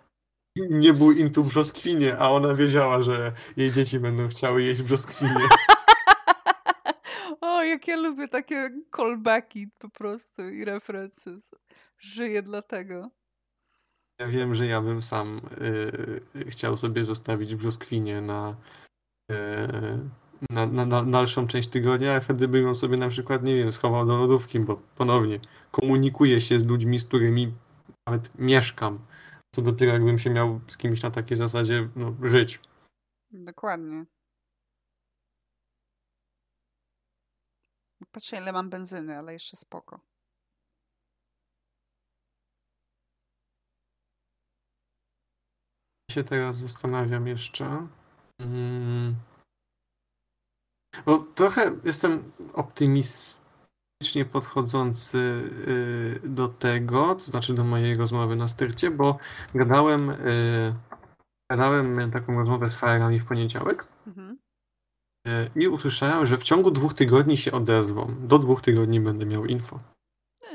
Nie był intu brzoskwinie, a ona wiedziała, że jej dzieci będą chciały jeść brzoskwinie. O, jak ja lubię takie callbacki po prostu i referencje. Żyję dla tego. Ja wiem, że ja bym sam y, chciał sobie zostawić brzoskwinie na, y, na, na, na dalszą część tygodnia, a wtedy bym ją sobie na przykład, nie wiem, schował do lodówki, bo ponownie komunikuję się z ludźmi, z którymi nawet mieszkam. Co dopiero jakbym się miał z kimś na takiej zasadzie no, żyć. Dokładnie. Patrzę, ile mam benzyny, ale jeszcze spoko. Się teraz zastanawiam jeszcze. Hmm. Bo trochę jestem optymistycznie podchodzący y, do tego, to znaczy do mojej rozmowy na styrcie, bo gadałem, y, gadałem taką rozmowę z H R-ami w poniedziałek mhm. y, i usłyszałem, że w ciągu dwóch tygodni się odezwą. Do dwóch tygodni będę miał info.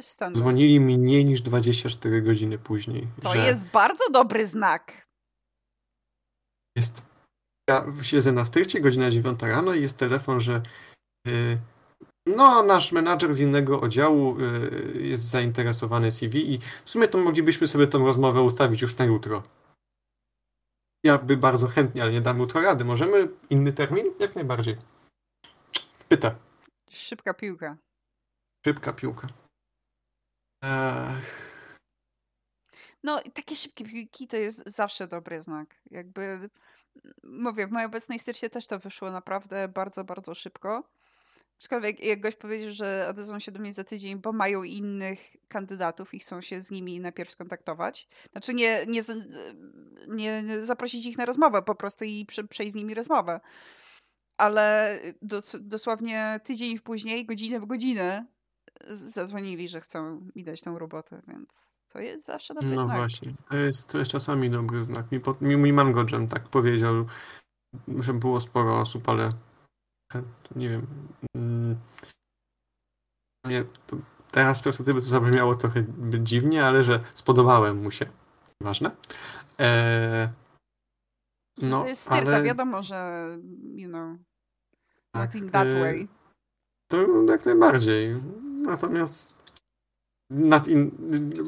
Standard. Dzwonili mi mniej niż dwadzieścia cztery godziny później. To że... jest bardzo dobry znak. Jest, ja siedzę na styrcie, godzina dziewiąta rano i jest telefon, że yy, no nasz menadżer z innego oddziału yy, jest zainteresowany C V i w sumie to moglibyśmy sobie tą rozmowę ustawić już na jutro. Ja by bardzo chętnie, ale nie dam mu to rady. Możemy inny termin? Jak najbardziej. Spyta. Szybka piłka. Szybka piłka. Ech. No, takie szybkie piłki to jest zawsze dobry znak. Jakby, mówię, w mojej obecnej styczce też to wyszło naprawdę bardzo, bardzo szybko. Aczkolwiek jak gość powiedział, że odezwą się do mnie za tydzień, bo mają innych kandydatów i chcą się z nimi najpierw skontaktować. Znaczy nie, nie, nie, nie zaprosić ich na rozmowę, po prostu i prze, przejść z nimi rozmowę. Ale do, dosłownie tydzień później, godzinę w godzinę zadzwonili, że chcą mi dać tą robotę, więc to jest zawsze dobry no znak. No właśnie, to jest, to jest czasami dobry znak. Mi, mi, mi Mango Jam tak powiedział, że było sporo osób, ale nie wiem. Nie, to teraz z perspektywy to zabrzmiało trochę dziwnie, ale że spodobałem mu się. Ważne. Eee, no, no to jest styrta, ale... wiadomo, że you know, tak, not in that way. To jak najbardziej. Natomiast not in,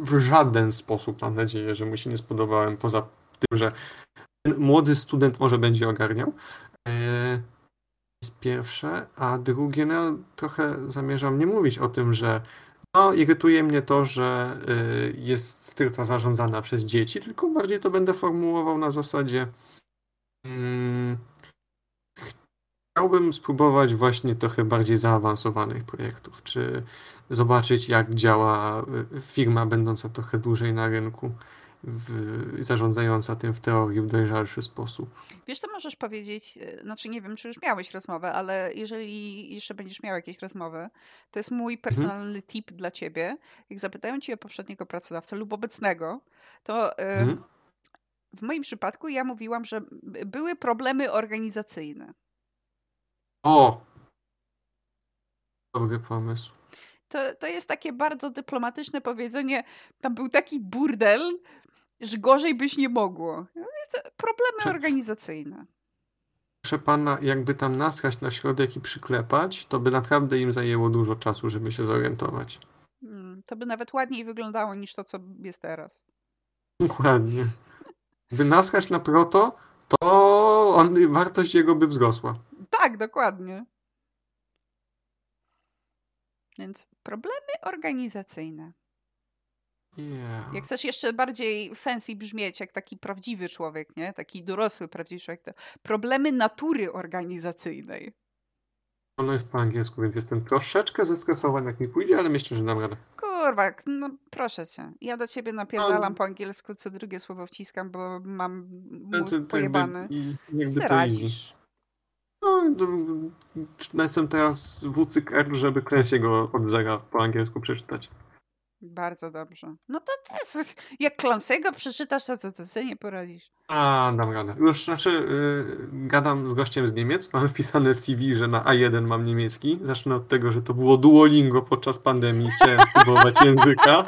w żaden sposób mam nadzieję, że mu się nie spodobałem, poza tym, że ten młody student może będzie ogarniał. Eee, Pierwsze, a drugie, no trochę zamierzam nie mówić o tym, że no irytuje mnie to, że y, jest styrta zarządzana przez dzieci, tylko bardziej to będę formułował na zasadzie mm, chciałbym spróbować właśnie trochę bardziej zaawansowanych projektów, czy zobaczyć, jak działa firma będąca trochę dłużej na rynku. W, zarządzająca tym w teorii w dojrzalszy sposób. Wiesz, to możesz powiedzieć, znaczy nie wiem, czy już miałeś rozmowę, ale jeżeli jeszcze będziesz miał jakieś rozmowy, to jest mój personalny hmm. tip dla ciebie. Jak zapytają cię o poprzedniego pracodawcę lub obecnego, to yy, hmm. w moim przypadku ja mówiłam, że były problemy organizacyjne. O! Dobry pomysł. To, to jest takie bardzo dyplomatyczne powiedzenie, tam był taki burdel, że gorzej byś nie mogło. Problemy Prze- organizacyjne. Proszę pana, jakby tam naskać na środek i przyklepać, to by naprawdę im zajęło dużo czasu, żeby się zorientować. Hmm, to by nawet ładniej wyglądało niż to, co jest teraz. Dokładnie. By naskać na proto, to on, wartość jego by wzrosła. Tak, dokładnie. Więc problemy organizacyjne. Yeah. Jak chcesz jeszcze bardziej fancy brzmieć, jak taki prawdziwy człowiek, nie? Taki dorosły, prawdziwy człowiek, to problemy natury organizacyjnej. Ono jest po angielsku, więc jestem troszeczkę zestresowany, jak mi pójdzie, ale myślę, że dam radę. Kurwa, no proszę cię. Ja do ciebie napierdalam um, po angielsku, co drugie słowo wciskam, bo mam mózg pojebany. Zeradzisz. No, jestem teraz W C K R, żeby kręcić go od zera po angielsku przeczytać. Bardzo dobrze. No to ty, jak Clancy'ego przeczytasz, to co ty sobie nie poradzisz? A, dam radę. Już, znaczy, yy, gadam z gościem z Niemiec, mam wpisane w C V, że na A jeden mam niemiecki. Zacznę od tego, że to było Duolingo podczas pandemii. Chciałem spróbować języka.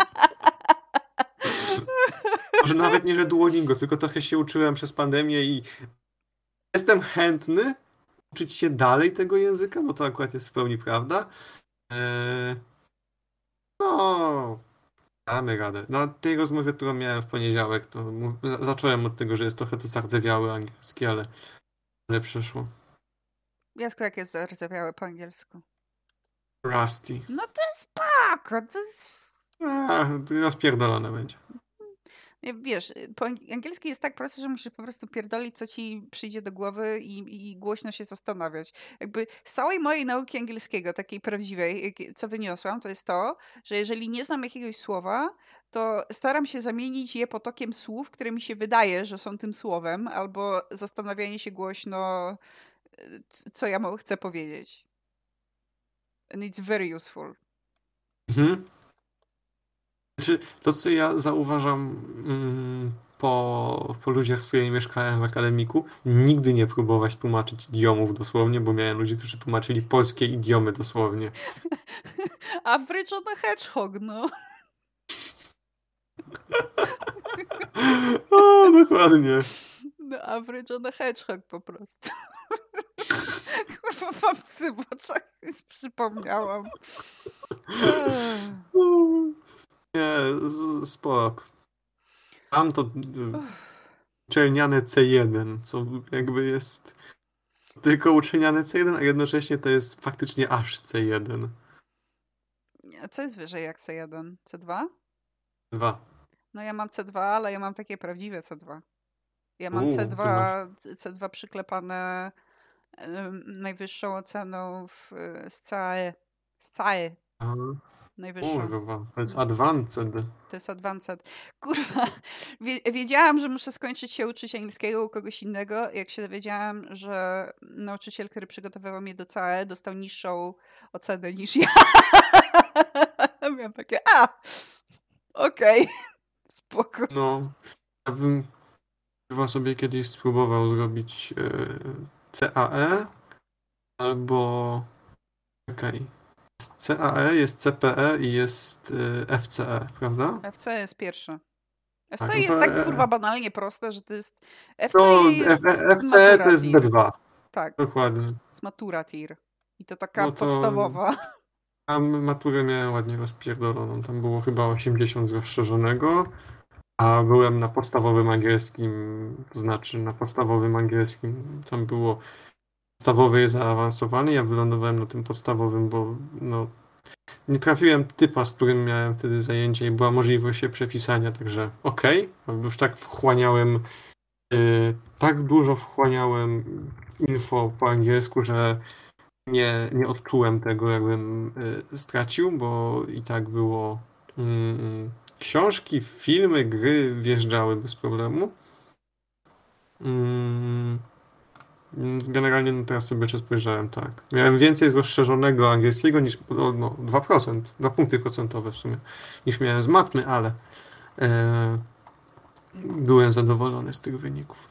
Może nawet nie, że Duolingo, tylko trochę się uczyłem przez pandemię i jestem chętny uczyć się dalej tego języka, bo to akurat jest w pełni prawda. Eee, no, damy radę. Na tej rozmowie, którą miałem w poniedziałek, to mu, za, zacząłem od tego, że jest trochę to zardzewiały angielski, ale, ale przeszło. Jasku, jak jest zardzewiały po angielsku? Rusty. No to jest pako, to jest... A, rozpierdolone będzie. Wiesz, po angielski jest tak proste, że musisz po prostu pierdolić, co ci przyjdzie do głowy i, i głośno się zastanawiać. Jakby z całej mojej nauki angielskiego, takiej prawdziwej, co wyniosłam, to jest to, że jeżeli nie znam jakiegoś słowa, to staram się zamienić je potokiem słów, które mi się wydaje, że są tym słowem, albo zastanawianie się głośno, co ja chcę powiedzieć. And it's very useful. Mhm. Znaczy, to, co ja zauważam mm, po, po ludziach, z którymi mieszkałem w akademiku, nigdy nie próbować tłumaczyć idiomów dosłownie, bo miałem ludzi, którzy tłumaczyli polskie idiomy dosłownie. A Average on the Hedgehog, no. O, dokładnie. No, Average on the Hedgehog po prostu. Kurwa, mam psy w oczach, więc przypomniałam. Nie, spok. Mam to uczelniane C jeden, co jakby jest tylko uczelniane C jeden, a jednocześnie to jest faktycznie aż C jeden. A co jest wyżej jak C jeden? C dwa? dwa. No ja mam C dwa, ale ja mam takie prawdziwe C dwa. Ja mam U, C dwa, masz... C dwa przyklepane um, najwyższą oceną w, z C A E. Z C A E. Najwyższą. Kurwa, to jest advanced. To jest advanced. Kurwa, wiedziałam, że muszę skończyć się uczyć angielskiego u kogoś innego, jak się dowiedziałam, że nauczyciel, który przygotowywał mnie do C A E, dostał niższą ocenę niż ja. Miałam takie, a, okej, okay. Spoko. No, ja bym chyba sobie kiedyś spróbował zrobić yy, C A E albo, okej. Okay. Jest C A E, jest C P E i jest y, F C E, prawda? F C E jest pierwsze. F C E tak, jest P... tak kurwa banalnie proste, że to jest... F C E, no, jest F- F C E to jest B dwa. Tak. Dokładnie. Z matura tir. I to taka no to... podstawowa. A maturę miałem ładnie rozpierdoloną. Tam było chyba osiemdziesiąt z rozszerzonego, a byłem na podstawowym angielskim, to znaczy na podstawowym angielskim tam było... Podstawowy jest zaawansowany, ja wylądowałem na tym podstawowym, bo no, nie trafiłem typa, z którym miałem wtedy zajęcie i była możliwość się przepisania, także okej, okay. Już tak wchłaniałem, yy, tak dużo wchłaniałem info po angielsku, że nie, nie odczułem tego, jakbym yy, stracił, bo i tak było, yy, książki, filmy, gry wjeżdżały bez problemu. Yy. Generalnie no teraz sobie spojrzałem, tak. Miałem więcej z rozszerzonego angielskiego niż, no, no dwa procent, dwa punkty procentowe w sumie, niż miałem z matmy, ale e, byłem zadowolony z tych wyników.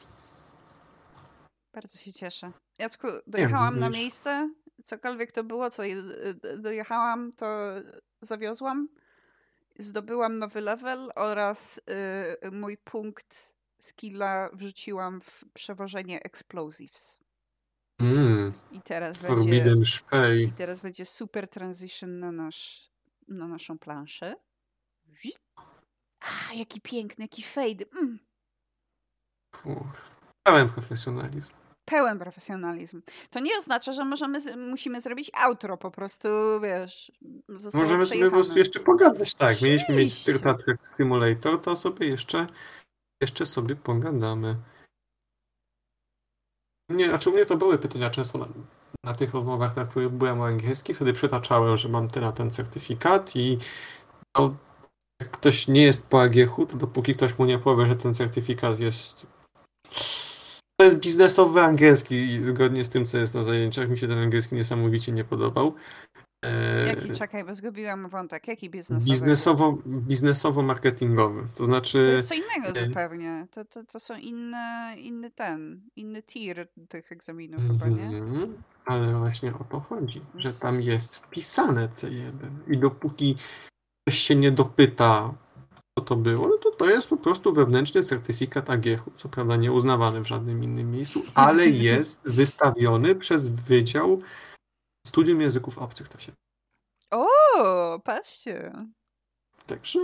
Bardzo się cieszę. Jacku, dojechałam nie, na już. miejsce, cokolwiek to było, co dojechałam, to zawiozłam, zdobyłam nowy level oraz y, mój punkt skilla wrzuciłam w przewożenie explosives. Mm, I teraz będzie i teraz będzie super transition na, nasz, na naszą planszę. A, jaki piękny, jaki fade. Mm. Uch, pełen profesjonalizm. Pełen profesjonalizm. To nie oznacza, że możemy, musimy zrobić outro, po prostu, wiesz, możemy przejechane. Sobie po prostu jeszcze pogadać, tak. Oczywiście. Mieliśmy mieć Styrtacast Simulator, to sobie jeszcze Jeszcze sobie pogadamy. Nie, znaczy u mnie to były pytania często na, na tych rozmowach, na których byłem o angielski. Wtedy przytaczałem, że mam ten na ten certyfikat i no, jak ktoś nie jest po A G H, to dopóki ktoś mu nie powie, że ten certyfikat jest... To jest biznesowy angielski i zgodnie z tym, co jest na zajęciach, mi się ten angielski niesamowicie nie podobał. Jaki, czekaj, bo zgubiłam wątek, jaki biznesowy? Biznesowo, biznesowo-marketingowy, to znaczy... To jest co innego e... zupełnie, to, to, to są inne, inny ten, inny tier tych egzaminów mm, chyba, nie? Ale właśnie o to chodzi, że tam jest wpisane C jeden i dopóki ktoś się nie dopyta, co to było, no to to jest po prostu wewnętrzny certyfikat A G H, co prawda nie uznawany w żadnym innym miejscu, ale jest wystawiony przez Wydział Studium Języków Obcych to się. O, patrzcie. Także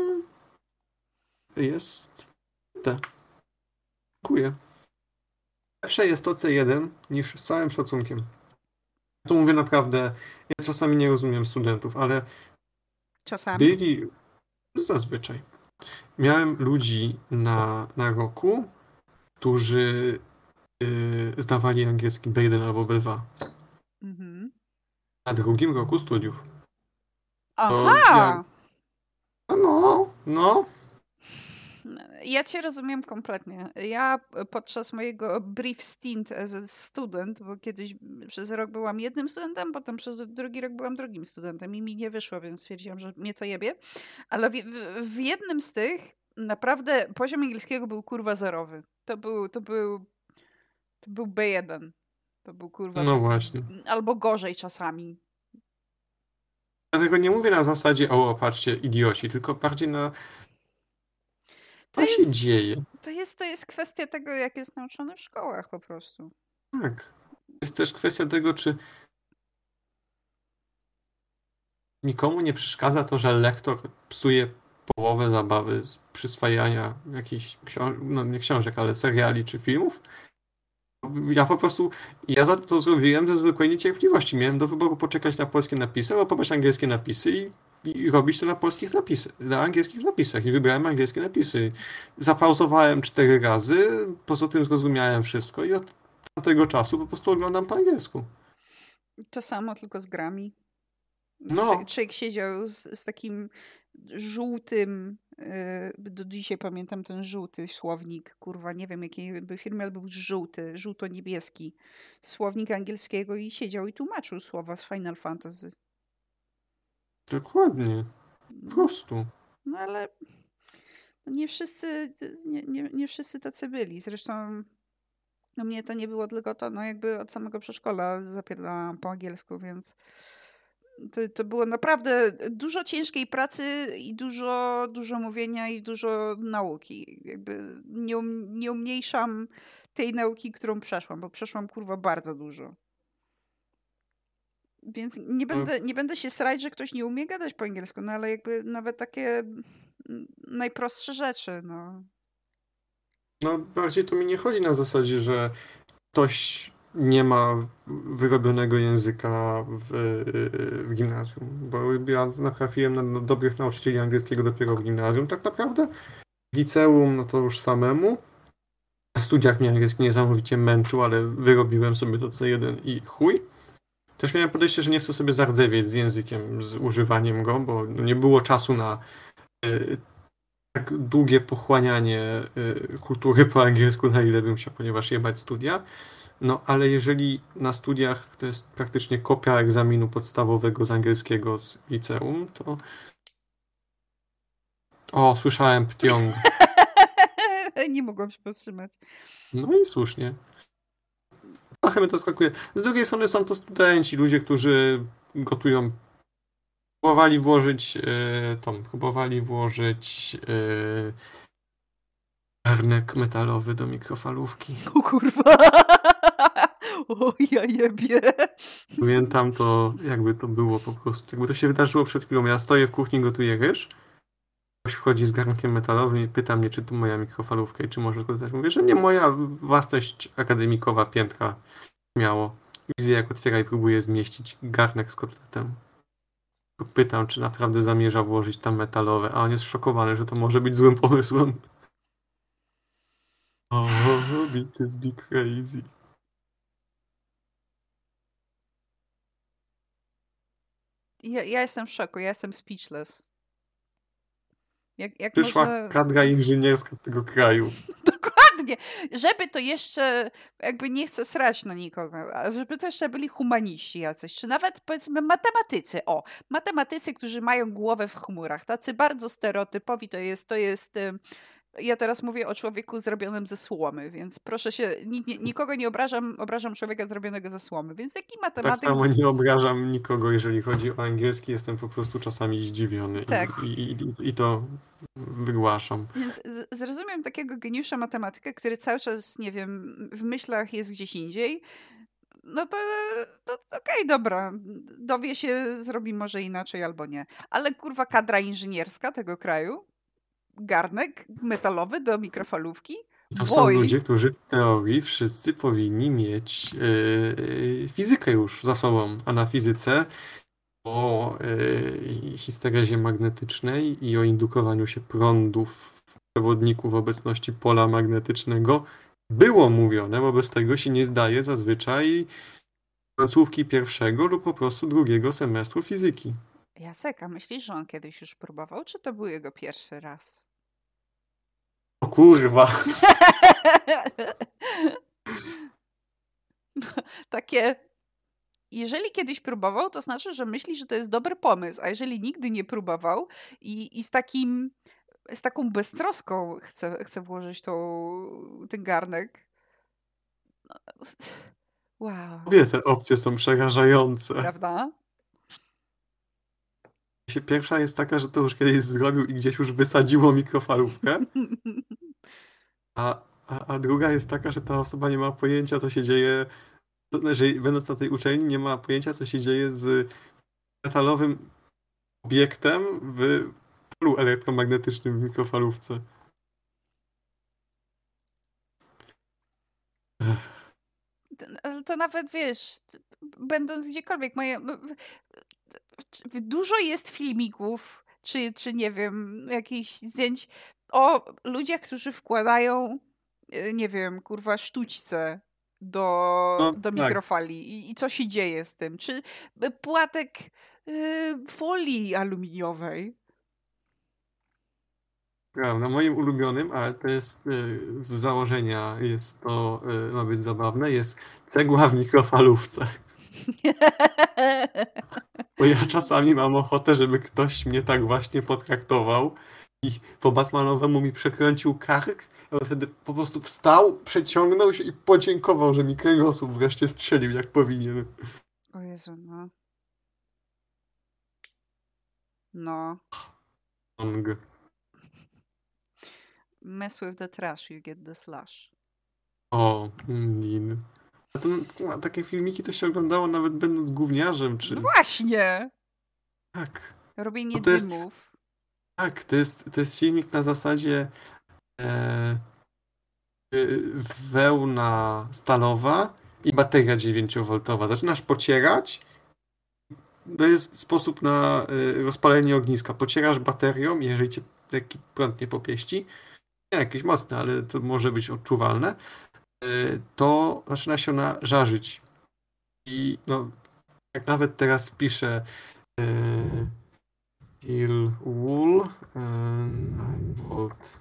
jest te. Dziękuję. Lepsze jest to C jeden niż z całym szacunkiem. To mówię naprawdę, ja czasami nie rozumiem studentów, ale czasami byli, zazwyczaj. Miałem ludzi na, na roku, którzy yy, zdawali angielski B jeden albo B dwa. Mhm. Na drugim roku studiów. Aha! Ja... No, no. Ja cię rozumiem kompletnie. Ja podczas mojego brief stint as a student, bo kiedyś przez rok byłam jednym studentem, potem przez drugi rok byłam drugim studentem i mi nie wyszło, więc stwierdziłam, że mnie to jebie. Ale w, w jednym z tych naprawdę poziom angielskiego był kurwa zerowy. To był, to był, to był B jeden. To był kurwa. No właśnie. Albo gorzej czasami. Dlatego nie mówię na zasadzie, o, patrzcie, idioci, tylko bardziej na. To co jest, się dzieje. To jest, to jest kwestia tego, jak jest nauczony w szkołach po prostu. Tak. Jest też kwestia tego, czy nikomu nie przeszkadza to, że lektor psuje połowę zabawy z przyswajania jakichś książ- no nie książek, ale seriali czy filmów. Ja po prostu, ja za to zrobiłem ze zwykłej niecierpliwości. Miałem do wyboru poczekać na polskie napisy, albo pobrać angielskie napisy i, i robić to na polskich napisach, na angielskich napisach. I wybrałem angielskie napisy. Zapauzowałem cztery razy, poza tym zrozumiałem wszystko i od tamtego czasu po prostu oglądam po angielsku. To samo, tylko z grami. No. Człowiek siedział z, z takim żółtym, do dzisiaj pamiętam ten żółty słownik, kurwa, nie wiem jakiej by firmy, ale był żółty, żółto-niebieski słownik angielskiego i siedział i tłumaczył słowa z Final Fantasy. Dokładnie. Po prostu. No ale nie wszyscy, nie, nie, nie wszyscy tacy byli. Zresztą no mnie to nie było, tylko to no jakby od samego przedszkola zapierdałam po angielsku, więc To, to było naprawdę dużo ciężkiej pracy i dużo, dużo mówienia i dużo nauki. Jakby nie, um, nie umniejszam tej nauki, którą przeszłam, bo przeszłam kurwa bardzo dużo. Więc nie będę, nie będę się srać, że ktoś nie umie gadać po angielsku, no ale jakby nawet takie najprostsze rzeczy, no. No bardziej to mi nie chodzi na zasadzie, że ktoś nie ma wyrobionego języka w, w gimnazjum, bo ja natrafiłem na dobrych nauczycieli angielskiego dopiero w gimnazjum, tak naprawdę. W liceum, no to już samemu. Na studiach mnie angielski niesamowicie męczył, ale wyrobiłem sobie to C jeden i chuj. Też miałem podejście, że nie chcę sobie zardzewieć z językiem, z używaniem go, bo nie było czasu na y, tak długie pochłanianie y, kultury po angielsku, na ile bym chciał, ponieważ jebać studia. No, ale jeżeli na studiach to jest praktycznie kopia egzaminu podstawowego z angielskiego z liceum, to... O, słyszałem Ptiong. Nie mogłam się powstrzymać. No i słusznie. Trochę mnie to skakuje. Z drugiej strony są to studenci, ludzie, którzy gotują... Próbowali włożyć... Yy, tą, próbowali włożyć... Yy, garnek metalowy do mikrofalówki. O kurwa! O ja jebie! Pamiętam to, jakby to było po prostu, jakby to się wydarzyło przed chwilą. Ja stoję w kuchni, gotuję ryż. Ktoś wchodzi z garnkiem metalowym i pyta mnie, czy to moja mikrofalówka i czy może skorzystać. Mówię, że nie moja, własność akademikowa, piętra. Śmiało. Widzę, jak otwiera i próbuje zmieścić garnek z kotletem. Pytam, czy naprawdę zamierza włożyć tam metalowe, a on jest szokowany, że to może być złym pomysłem. Oh, bitches be crazy. Ja, ja jestem w szoku, ja jestem speechless. Jak, jak Przyszła można... kadra inżynierska tego kraju. Dokładnie. Żeby to jeszcze, jakby nie chcę srać na nikogo, ale żeby to jeszcze byli humaniści jacyś, czy nawet powiedzmy matematycy. O, matematycy, którzy mają głowę w chmurach. Tacy bardzo stereotypowi to jest, to jest... Ja teraz mówię o człowieku zrobionym ze słomy, więc proszę się, nikogo nie obrażam, obrażam człowieka zrobionego ze słomy, więc taki matematyk... Tak samo nie obrażam nikogo, jeżeli chodzi o angielski, jestem po prostu czasami zdziwiony tak. i, i, i, i to wygłaszam. Więc zrozumiem takiego geniusza matematyka, który cały czas, nie wiem, w myślach jest gdzieś indziej, no to, to okej, okay, dobra, dowie się, zrobi może inaczej albo nie, ale kurwa kadra inżynierska tego kraju... Garnek metalowy do mikrofalówki? To Boy. Są ludzie, którzy w teorii wszyscy powinni mieć yy, fizykę już za sobą, a na fizyce o yy, histerezie magnetycznej i o indukowaniu się prądów w przewodniku w obecności pola magnetycznego było mówione, wobec tego się nie zdaje zazwyczaj końcówki pierwszego lub po prostu drugiego semestru fizyki. Jacek, a myślisz, że on kiedyś już próbował, czy to był jego pierwszy raz? O kurwa! No, takie, jeżeli kiedyś próbował, to znaczy, że myśli, że to jest dobry pomysł, a jeżeli nigdy nie próbował i, i z takim, z taką beztroską chce, chce włożyć tą, ten garnek... No, wow. Obie te opcje są przerażające. Prawda? Pierwsza jest taka, że to już kiedyś zrobił i gdzieś już wysadziło mikrofalówkę. A, a, a druga jest taka, że ta osoba nie ma pojęcia, co się dzieje, to znaczy, będąc na tej uczelni, nie ma pojęcia, co się dzieje z metalowym obiektem w polu elektromagnetycznym w mikrofalówce. To, to nawet, wiesz, będąc gdziekolwiek, moje... dużo jest filmików, czy, czy nie wiem, jakichś zdjęć o ludziach, którzy wkładają, nie wiem, kurwa, sztućce do, no, do mikrofali. Tak. I, I co się dzieje z tym? Czy płatek yy, folii aluminiowej? Ja, na moim ulubionym, ale to jest yy, z założenia, jest to, yy, ma być zabawne, jest cegła w mikrofalówce. Bo ja czasami mam ochotę, żeby ktoś mnie tak właśnie potraktował i po Batmanowemu mi przekręcił kark, a wtedy po prostu wstał, przeciągnął się i podziękował, że mi kręgosłup wreszcie strzelił jak powinien. O Jezu, no. No. Mess with the trash, you get the slash. O, indeed. A to, a takie filmiki to się oglądało nawet będąc gówniarzem, czy... No właśnie! Tak. Robienie to dymów. Jest, tak, to jest, to jest filmik na zasadzie e, e, wełna stalowa i bateria dziewięć woltowa. Zaczynasz pocierać, to jest sposób na e, rozpalenie ogniska. Pocierasz baterią, jeżeli cię taki prąd nie popieści, nie jakieś mocne, ale to może być odczuwalne, to zaczyna się ona żarzyć. I no, jak nawet teraz piszę e, steel wool and volt.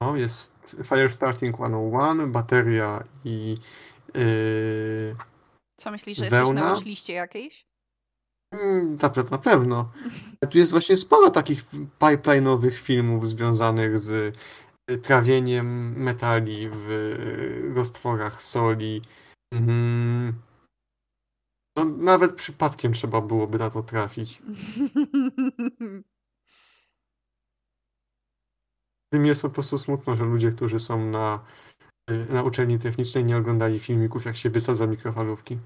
No, jest fire starting sto jeden, bateria i e, co myślisz, że wełna. Jesteś na już liście jakiejś? Hmm, na pewno. Tu jest właśnie sporo takich pipeline'owych filmów związanych z trawieniem metali w roztworach soli. Mm. No, nawet przypadkiem trzeba byłoby na to trafić. Tym jest po prostu smutno, że ludzie, którzy są na, na uczelni technicznej, nie oglądali filmików, jak się wysadza mikrofalówki.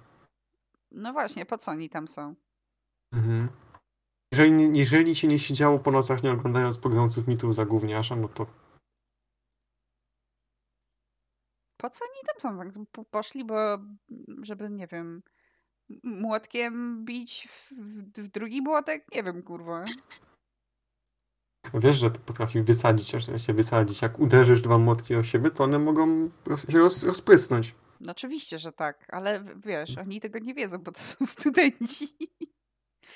No właśnie, po co oni tam są? Mhm. Jeżeli, jeżeli się nie siedziało po nocach, nie oglądając pogromców mitów za gówniarza, no to po co oni tam są? Po, poszli, bo żeby, nie wiem, młotkiem bić w, w drugi młotek? Nie wiem, kurwa. Wiesz, że to potrafi wysadzić, się wysadzić. Jak uderzysz dwa młotki o siebie, to one mogą się roz, rozprysnąć. No oczywiście, że tak, ale wiesz, oni tego nie wiedzą, bo to są studenci.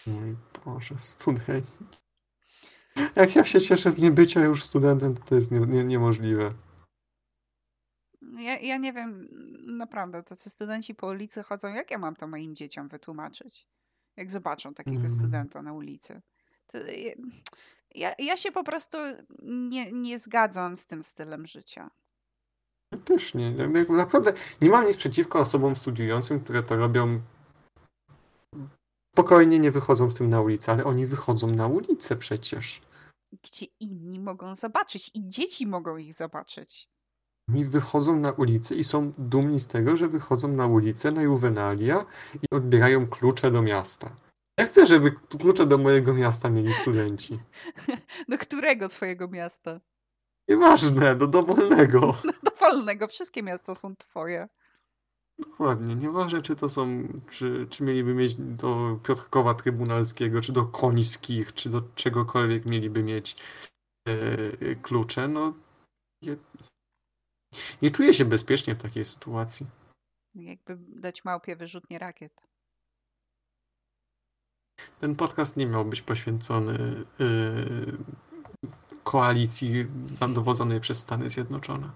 Mój Boże, studenci. Jak ja się cieszę z niebycia już studentem, to, to jest nie, nie, niemożliwe. Ja, ja nie wiem, naprawdę, tacy studenci po ulicy chodzą, jak ja mam to moim dzieciom wytłumaczyć? Jak zobaczą takiego mm. studenta na ulicy. To ja, ja się po prostu nie, nie zgadzam z tym stylem życia. Ja też nie. Naprawdę nie mam nic przeciwko osobom studiującym, które to robią. Spokojnie nie wychodzą z tym na ulicę, ale oni wychodzą na ulicę przecież. Gdzie inni mogą zobaczyć i dzieci mogą ich zobaczyć. Mi wychodzą na ulicę i są dumni z tego, że wychodzą na ulicę, na juwenalia i odbierają klucze do miasta. Ja chcę, żeby klucze do mojego miasta mieli studenci. Do którego twojego miasta? Nieważne, do dowolnego. Do dowolnego, wszystkie miasta są twoje. Dokładnie, nieważne czy to są, czy, czy mieliby mieć do Piotrkowa Trybunalskiego, czy do Końskich, czy do czegokolwiek mieliby mieć e, klucze, no... Je... Nie czuję się bezpiecznie w takiej sytuacji. Jakby dać małpie wyrzutnie rakiet. Ten podcast nie miał być poświęcony yy, koalicji dowodzonej przez Stany Zjednoczone.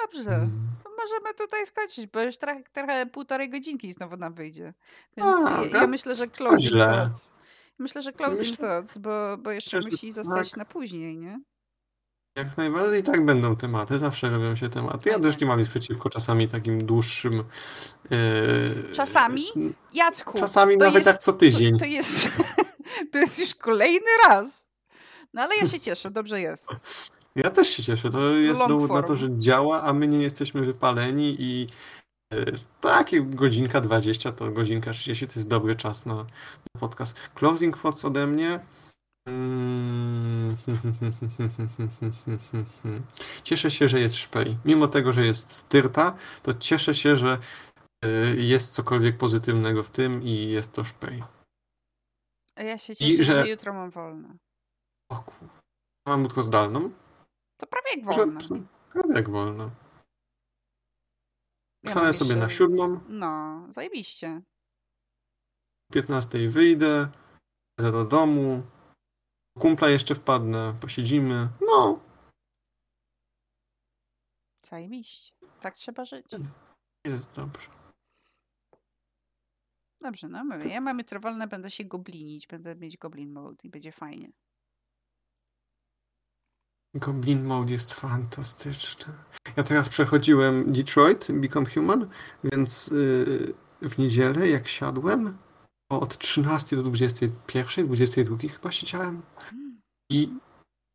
Dobrze. Hmm. Możemy tutaj skończyć, bo już trochę, trochę półtorej godzinki znowu nam wyjdzie. Więc A, ja, ja myślę, że close thoughts. Myślę, że closing Myślę, thoughts, bo, bo jeszcze myślę, musi zostać tak. Na później, nie? Jak najbardziej tak będą tematy, zawsze robią się tematy. Ja też nie mam nic przeciwko czasami takim dłuższym... Yy, czasami? Jacku! Czasami nawet jest, tak co tydzień. To, to, jest, to jest już kolejny raz. No ale ja się cieszę, dobrze jest. Ja też się cieszę, to jest dowód na to, że działa, a my nie jesteśmy wypaleni i Takie godzinka dwadzieścia to godzinka trzydzieści, to jest dobry czas na, na podcast. Closing thoughts ode mnie. Mm. Cieszę się, że jest szpej. Mimo tego, że jest styrta, to cieszę się, że jest cokolwiek pozytywnego w tym i jest to szpej. A ja się cieszę, I, że... że jutro mam wolne. O kur... Mam budkę zdalną? To prawie jak wolno. Że... Prawie jak wolno. Wstanę ja sobie jeszcze... na siódmą. No, zajebiście. O piętnastej wyjdę, idę do domu, kumpla jeszcze wpadnę, posiedzimy. No. Zajebiście. Tak trzeba żyć. Jest dobrze. Dobrze, no mówię. Ja mam jutro wolne, będę się goblinić. Będę mieć goblin mode i będzie fajnie. Goblin mode jest fantastyczny. Ja teraz przechodziłem Detroit Become Human, więc yy, w niedzielę jak siadłem, to od trzynastej do dwudziestej pierwszej, dwudziestej drugiej chyba siedziałem i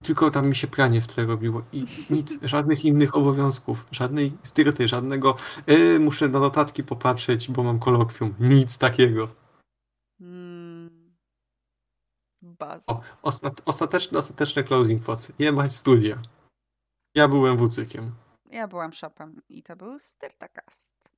tylko tam mi się pranie w tle robiło i nic, żadnych innych obowiązków, żadnej styrty, żadnego yy, muszę na notatki popatrzeć, bo mam kolokwium, nic takiego. O, ostat, ostateczne, ostateczne closing focy. Jebać studia. Ja byłem wucykiem. Ja byłam szopem i to był Styrtacast.